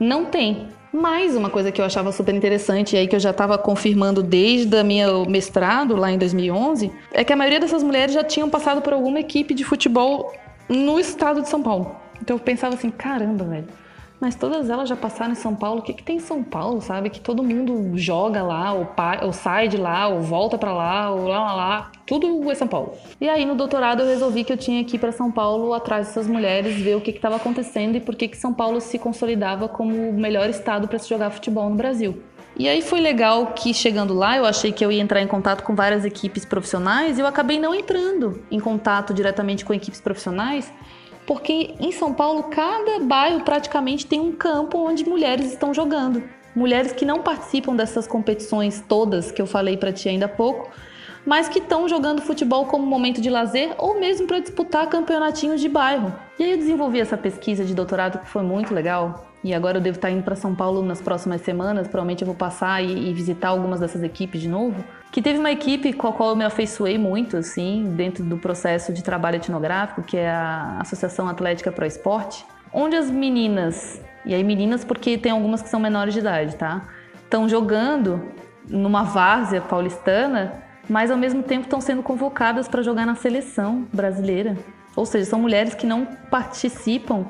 não tem. Mais uma coisa que eu achava super interessante e aí que eu já estava confirmando desde o meu mestrado, lá em dois mil e onze, é que a maioria dessas mulheres já tinham passado por alguma equipe de futebol no estado de São Paulo. Então eu pensava assim, caramba, velho. Mas todas elas já passaram em São Paulo. O que, que tem em São Paulo, sabe? Que todo mundo joga lá, ou, pa- ou sai de lá, ou volta pra lá, ou lá, lá, lá. Tudo é São Paulo. E aí, no doutorado, eu resolvi que eu tinha que ir pra São Paulo atrás dessas mulheres, ver o que estava acontecendo e por que, que São Paulo se consolidava como o melhor estado para se jogar futebol no Brasil. E aí foi legal que, chegando lá, eu achei que eu ia entrar em contato com várias equipes profissionais e eu acabei não entrando em contato diretamente com equipes profissionais, porque em São Paulo, cada bairro praticamente tem um campo onde mulheres estão jogando. mulheres que não participam dessas competições todas que eu falei para ti ainda há pouco, mas que estão jogando futebol como momento de lazer ou mesmo para disputar campeonatinhos de bairro. E aí eu desenvolvi essa pesquisa de doutorado que foi muito legal, e agora eu devo estar indo para São Paulo nas próximas semanas, provavelmente eu vou passar e, e visitar algumas dessas equipes de novo, que teve uma equipe com a qual eu me afeiçoei muito, assim, dentro do processo de trabalho etnográfico, que é a Associação Atlética Pro Esporte, onde as meninas, e aí meninas porque tem algumas que são menores de idade, tá? Estão jogando numa várzea paulistana, mas ao mesmo tempo estão sendo convocadas para jogar na seleção brasileira. Ou seja, são mulheres que não participam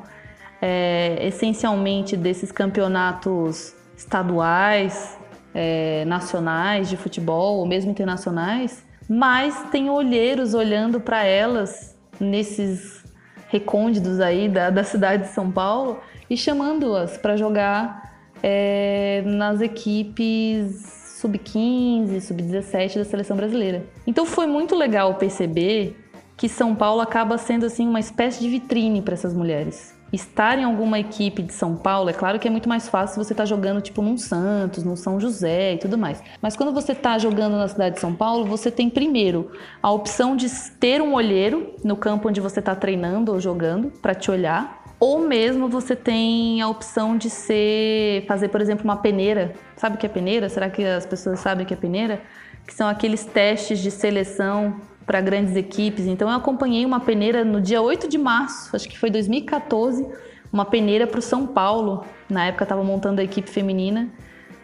é, essencialmente desses campeonatos estaduais, é, nacionais de futebol, ou mesmo internacionais, mas tem olheiros olhando para elas nesses recônditos aí da, da cidade de São Paulo e chamando-as para jogar é, nas equipes sub quinze, sub dezessete da seleção brasileira. Então foi muito legal perceber que São Paulo acaba sendo assim uma espécie de vitrine para essas mulheres. Estar em alguma equipe de São Paulo, é claro que é muito mais fácil se você tá jogando tipo num Santos, num São José e tudo mais. Mas quando você tá jogando na cidade de São Paulo, você tem primeiro a opção de ter um olheiro no campo onde você tá treinando ou jogando para te olhar. Ou mesmo você tem a opção de ser, fazer, por exemplo, uma peneira. Sabe o que é peneira? Será que as pessoas sabem o que é peneira? Que são aqueles testes de seleção para grandes equipes. Então, eu acompanhei uma peneira no dia oito de março, acho que foi dois mil e quatorze, uma peneira para o São Paulo. Na época, estava montando a equipe feminina.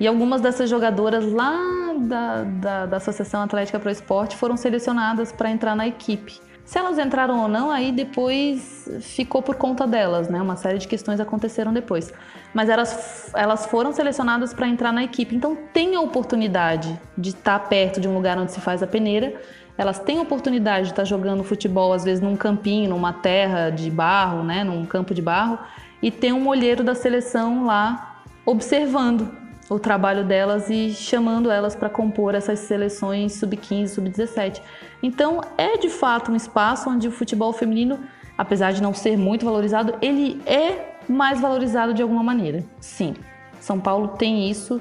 E algumas dessas jogadoras lá da, da, da Associação Atlética Pro Esporte foram selecionadas para entrar na equipe. Se elas entraram ou não, aí depois ficou por conta delas, né? Uma série de questões aconteceram depois. Mas elas, elas foram selecionadas para entrar na equipe. Então, tem a oportunidade de estar perto de um lugar onde se faz a peneira. Elas têm a oportunidade de estar jogando futebol, às vezes, num campinho, numa terra de barro, né? Num campo de barro. E tem um olheiro da seleção lá observando o trabalho delas e chamando elas para compor essas seleções sub quinze, sub dezessete. Então, é de fato um espaço onde o futebol feminino, apesar de não ser muito valorizado, ele é mais valorizado de alguma maneira. Sim, São Paulo tem isso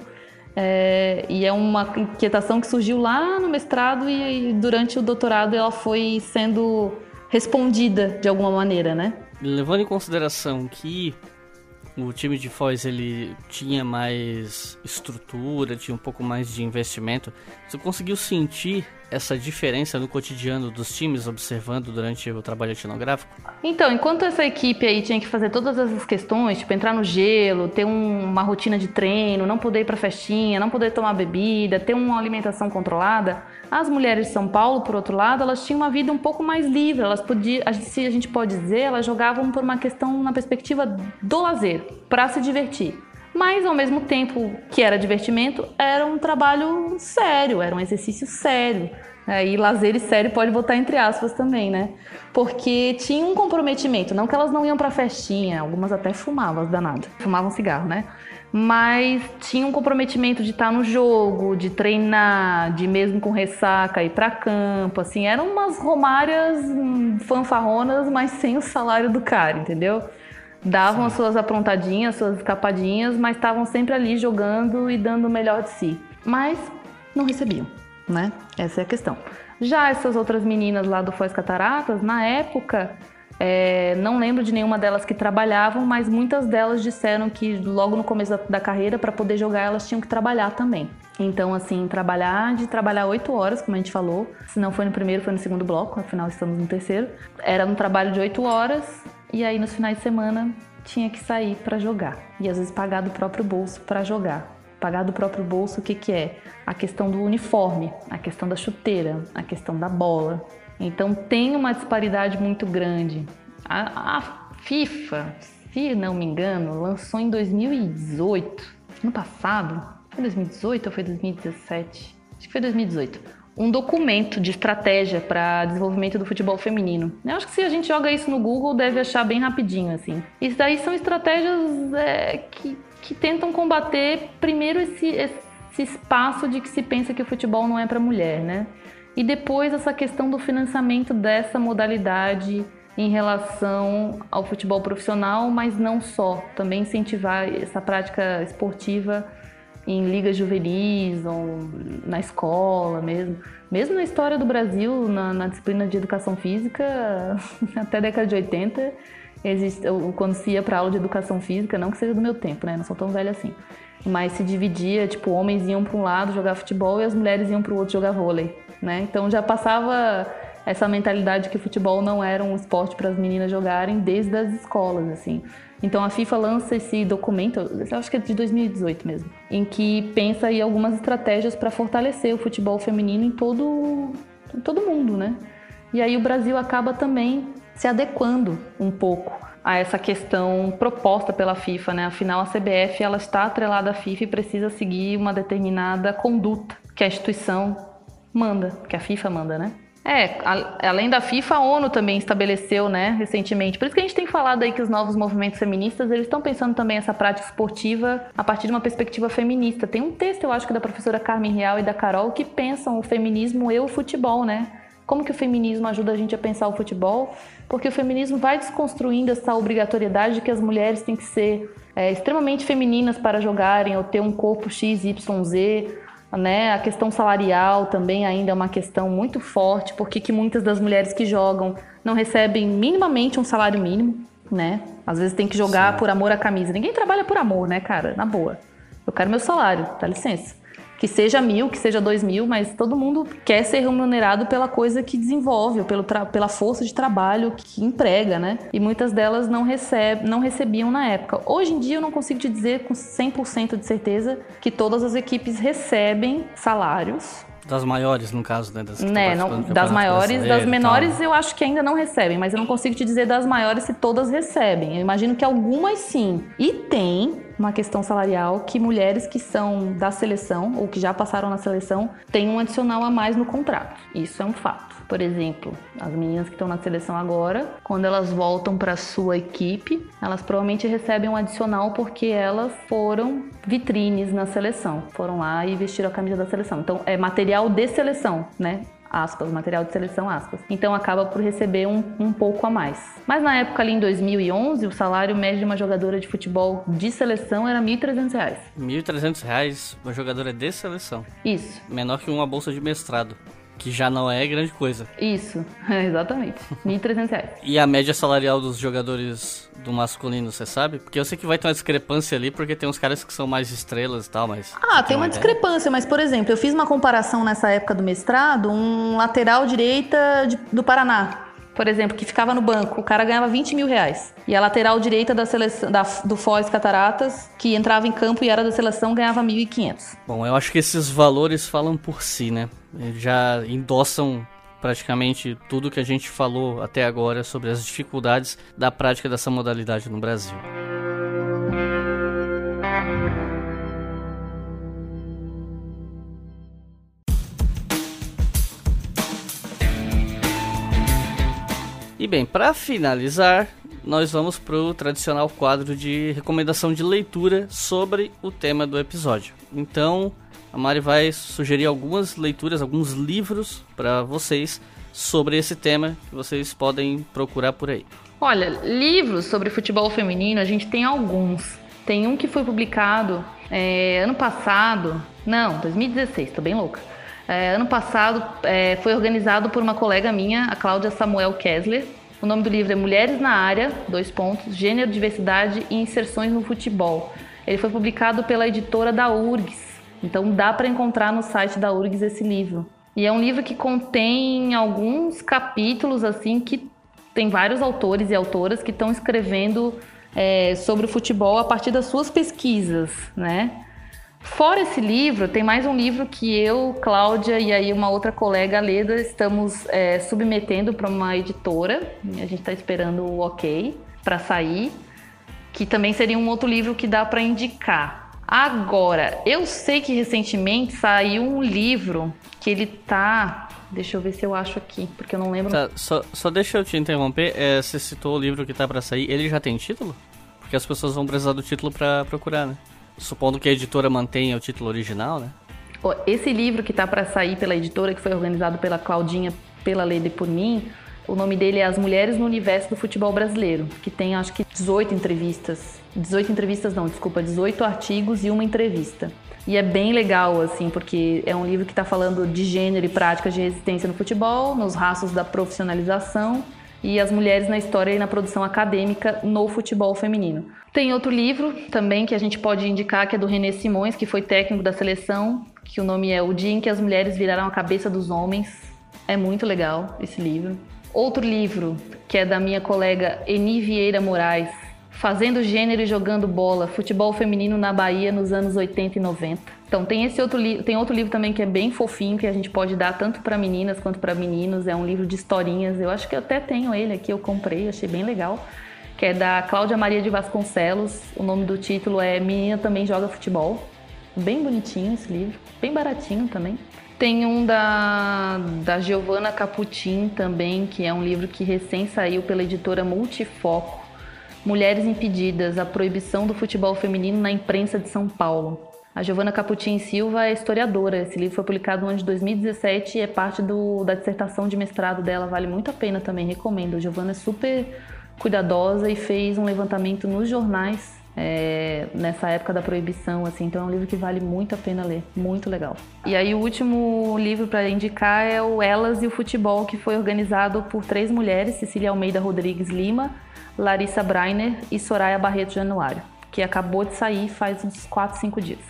é, e é uma inquietação que surgiu lá no mestrado e, e durante o doutorado ela foi sendo respondida de alguma maneira, né? Levando em consideração que o time de Foz, ele tinha mais estrutura, tinha um pouco mais de investimento. Você conseguiu sentir essa diferença no cotidiano dos times, observando durante o trabalho etnográfico? Então, enquanto essa equipe aí tinha que fazer todas essas questões, tipo entrar no gelo, ter um, uma rotina de treino, não poder ir pra festinha, não poder tomar bebida, ter uma alimentação controlada, as mulheres de São Paulo, por outro lado, elas tinham uma vida um pouco mais livre. Elas podiam, se a gente pode dizer, elas jogavam por uma questão na perspectiva do lazer, para se divertir. Mas, ao mesmo tempo que era divertimento, era um trabalho sério, era um exercício sério. E lazer e sério pode botar entre aspas também, né? Porque tinha um comprometimento, não que elas não iam pra festinha, algumas até fumavam, danado, fumavam cigarro, né? Mas tinha um comprometimento de estar no jogo, de treinar, de mesmo com ressaca ir pra campo, assim. Eram umas romárias fanfarronas, mas sem o salário do cara, entendeu? Davam as suas aprontadinhas, suas escapadinhas, mas estavam sempre ali jogando e dando o melhor de si. Mas não recebiam, né? Essa é a questão. Já essas outras meninas lá do Foz Cataratas, na época, é, não lembro de nenhuma delas que trabalhavam, mas muitas delas disseram que logo no começo da, da carreira, para poder jogar, elas tinham que trabalhar também. Então, assim, trabalhar, de trabalhar oito horas, como a gente falou. Se não foi no primeiro, foi no segundo bloco, afinal estamos no terceiro. Era um trabalho de oito horas. E aí, nos finais de semana, tinha que sair para jogar. E, às vezes, pagar do próprio bolso para jogar. Pagar do próprio bolso, o que que é? A questão do uniforme, a questão da chuteira, a questão da bola. Então, tem uma disparidade muito grande. A, a FIFA, se não me engano, lançou em dois mil e dezoito, no passado, foi dois mil e dezoito ou foi dois mil e dezessete? Acho que foi dois mil e dezoito. Um documento de estratégia para desenvolvimento do futebol feminino. Eu acho que se a gente joga isso no Google, deve achar bem rapidinho, assim. Isso daí são estratégias é, que, que tentam combater, primeiro, esse, esse espaço de que se pensa que o futebol não é para mulher, né? E depois, essa questão do financiamento dessa modalidade em relação ao futebol profissional, mas não só. Também incentivar essa prática esportiva em ligas juvenis ou na escola mesmo. Mesmo na história do Brasil, na, na disciplina de educação física, até a década de oitenta, existe, quando se ia para aula de educação física, não que seja do meu tempo, né? Não sou tão velha assim. Mas se dividia, tipo, homens iam para um lado jogar futebol e as mulheres iam para o outro jogar vôlei, né? Então já passava essa mentalidade que o futebol não era um esporte para as meninas jogarem desde as escolas, assim. Então a FIFA lança esse documento, acho que é de dois mil e dezoito mesmo, em que pensa aí algumas estratégias para fortalecer o futebol feminino em todo, em todo mundo, né? E aí o Brasil acaba também se adequando um pouco a essa questão proposta pela FIFA, né? Afinal, a C B F ela está atrelada à FIFA e precisa seguir uma determinada conduta que a instituição manda, que a FIFA manda, né? É, a, além da FIFA, a ONU também estabeleceu, né, recentemente. Por isso que a gente tem falado aí que os novos movimentos feministas, eles estão pensando também essa prática esportiva a partir de uma perspectiva feminista. Tem um texto, eu acho, que da professora Carmen Real e da Carol, que pensam o feminismo e o futebol, né? Como que o feminismo ajuda a gente a pensar o futebol? Porque o feminismo vai desconstruindo essa obrigatoriedade de que as mulheres têm que ser é, extremamente femininas para jogarem ou ter um corpo X, Y, Z, né? A questão salarial também ainda é uma questão muito forte, porque que muitas das mulheres que jogam não recebem minimamente um salário mínimo, né? Às vezes tem que jogar Sim. por amor à camisa. Ninguém trabalha por amor, né, cara? Na boa. Eu quero meu salário, dá licença. Que seja mil, que seja dois mil, mas todo mundo quer ser remunerado pela coisa que desenvolve, ou pelo tra- pela força de trabalho que emprega, né? E muitas delas não, recebe, não recebiam na época. Hoje em dia eu não consigo te dizer com cem por cento de certeza que todas as equipes recebem salários. Das maiores, no caso, né? Das, né, não, das maiores, das menores eu acho que ainda não recebem, mas eu não consigo te dizer das maiores se todas recebem. Eu imagino que algumas sim. E tem uma questão salarial que mulheres que são da seleção ou que já passaram na seleção têm um adicional a mais no contrato. Isso é um fato. Por exemplo, as meninas que estão na seleção agora, quando elas voltam para a sua equipe, elas provavelmente recebem um adicional porque elas foram vitrines na seleção. Foram lá e vestiram a camisa da seleção. Então, é material de seleção, né? Aspas, material de seleção, aspas. Então acaba por receber um, um pouco a mais. Mas na época ali em dois mil e onze, o salário médio de uma jogadora de futebol de seleção era mil e trezentos reais. mil e trezentos reais, uma jogadora de seleção. Isso. Menor que uma bolsa de mestrado, que já não é grande coisa. Isso, exatamente. mil e trezentos reais. E a média salarial dos jogadores do masculino, você sabe? Porque eu sei que vai ter uma discrepância ali, porque tem uns caras que são mais estrelas e tal, mas... Ah, tem uma ideia. Discrepância, mas, por exemplo, eu fiz uma comparação nessa época do mestrado, um lateral direita de, do Paraná, por exemplo, que ficava no banco, o cara ganhava vinte mil reais. E a lateral direita da seleção, da, do Foz Cataratas, que entrava em campo e era da seleção, ganhava mil e quinhentos. Bom, eu acho que esses valores falam por si, né? Já endossam praticamente tudo que a gente falou até agora sobre as dificuldades da prática dessa modalidade no Brasil. E bem, para finalizar, nós vamos para o tradicional quadro de recomendação de leitura sobre o tema do episódio. Então, a Mari vai sugerir algumas leituras, alguns livros para vocês sobre esse tema que vocês podem procurar por aí. Olha, livros sobre futebol feminino, a gente tem alguns. Tem um que foi publicado é, ano passado, não, dois mil e dezesseis, tô bem louca. É, ano passado é, foi organizado por uma colega minha, a Cláudia Samuel Kessler. O nome do livro é Mulheres na Área, dois pontos, Gênero, Diversidade e Inserções no Futebol. Ele foi publicado pela editora da U F R G S, então dá para encontrar no site da U F R G S esse livro. E é um livro que contém alguns capítulos, assim, que tem vários autores e autoras que estão escrevendo é, sobre o futebol a partir das suas pesquisas, né? Fora esse livro, tem mais um livro que eu, Cláudia e aí uma outra colega, a Leda, estamos é, submetendo para uma editora. A gente está esperando o ok para sair, que também seria um outro livro que dá para indicar. Agora, eu sei que recentemente saiu um livro que ele tá... Deixa eu ver se eu acho aqui, porque eu não lembro. Tá, só, só deixa eu te interromper. É, você citou o livro que tá para sair. Ele já tem título? Porque as pessoas vão precisar do título para procurar, né? Supondo que a editora mantenha o título original, né? Esse livro que tá para sair pela editora, que foi organizado pela Claudinha, pela Leda e por mim, o nome dele é As Mulheres no Universo do Futebol Brasileiro, que tem, acho que, dezoito entrevistas. dezoito entrevistas não, desculpa, dezoito artigos e uma entrevista. E é bem legal, assim, porque é um livro que está falando de gênero e práticas de resistência no futebol, nos rastros da profissionalização e as mulheres na história e na produção acadêmica no futebol feminino. Tem outro livro também que a gente pode indicar, que é do René Simões, que foi técnico da seleção, que o nome é O Dia em que as Mulheres Viraram a Cabeça dos Homens. É muito legal esse livro. Outro livro, que é da minha colega Eni Vieira Moraes, Fazendo Gênero e Jogando Bola, Futebol Feminino na Bahia nos anos oitenta e noventa. Então tem esse outro livro, tem outro livro também que é bem fofinho, que a gente pode dar tanto para meninas quanto para meninos, é um livro de historinhas, eu acho que eu até tenho ele aqui, eu comprei, achei bem legal, que é da Cláudia Maria de Vasconcelos, o nome do título é Menina Também Joga Futebol, bem bonitinho esse livro, bem baratinho também. Tem um da, da Giovana Capucim também, que é um livro que recém saiu pela editora Multifoco, Mulheres Impedidas, a proibição do futebol feminino na imprensa de São Paulo. A Giovana Capucim Silva é historiadora, esse livro foi publicado no ano de dois mil e dezessete e é parte do, da dissertação de mestrado dela, vale muito a pena também, recomendo. A Giovana é super cuidadosa e fez um levantamento nos jornais É, nessa época da proibição, assim, então é um livro que vale muito a pena ler, muito legal. E aí o último livro para indicar é o Elas e o Futebol, que foi organizado por três mulheres, Cecília Almeida Rodrigues Lima, Larissa Breiner e Soraya Barreto Januário, que acabou de sair faz uns quatro, cinco dias.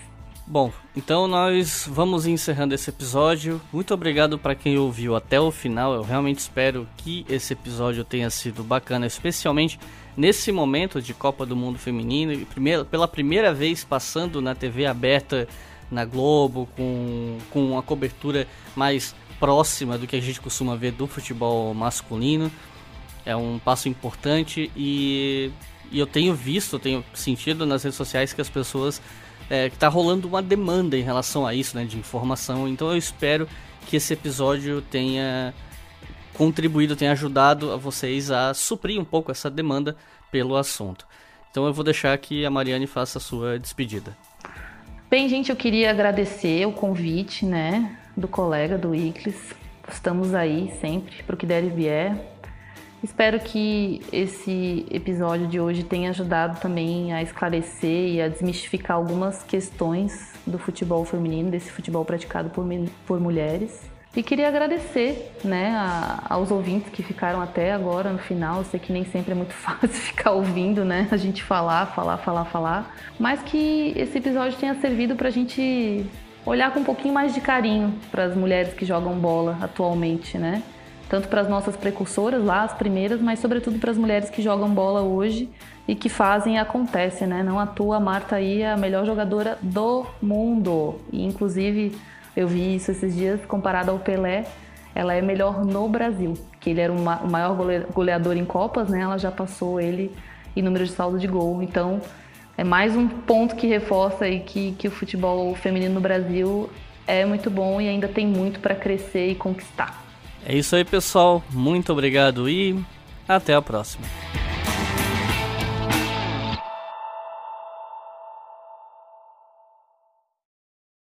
Bom, então nós vamos encerrando esse episódio. Muito obrigado para quem ouviu até o final, eu realmente espero que esse episódio tenha sido bacana, especialmente nesse momento de Copa do Mundo Feminino, e primeira, pela primeira vez passando na T V aberta, na Globo, com, com uma cobertura mais próxima do que a gente costuma ver do futebol masculino, é um passo importante e, e eu tenho visto, tenho sentido nas redes sociais que as pessoas, é, que tá rolando uma demanda em relação a isso, né, de informação, então eu espero que esse episódio tenha contribuído, tem ajudado a vocês a suprir um pouco essa demanda pelo assunto. Então eu vou deixar que a Mariane faça a sua despedida. Bem, gente, eu queria agradecer o convite, né, do colega, do Iclis. Estamos aí sempre, para o que der e vier. Espero que esse episódio de hoje tenha ajudado também a esclarecer e a desmistificar algumas questões do futebol feminino, desse futebol praticado por, por mulheres. E queria agradecer, né, a, aos ouvintes que ficaram até agora no final. Eu sei que nem sempre é muito fácil ficar ouvindo, né, a gente falar, falar, falar, falar. Mas que esse episódio tenha servido para a gente olhar com um pouquinho mais de carinho para as mulheres que jogam bola atualmente, né? Tanto para as nossas precursoras lá, as primeiras, mas sobretudo para as mulheres que jogam bola hoje e que fazem e acontecem, né? Não à toa, a Marta aí é a melhor jogadora do mundo. E, inclusive, eu vi isso esses dias, comparado ao Pelé, ela é melhor no Brasil, que ele era o maior goleador em Copas, né? Ela já passou ele em número de saldo de gol. Então, é mais um ponto que reforça aí que, que o futebol feminino no Brasil é muito bom e ainda tem muito para crescer e conquistar. É isso aí, pessoal. Muito obrigado e até a próxima.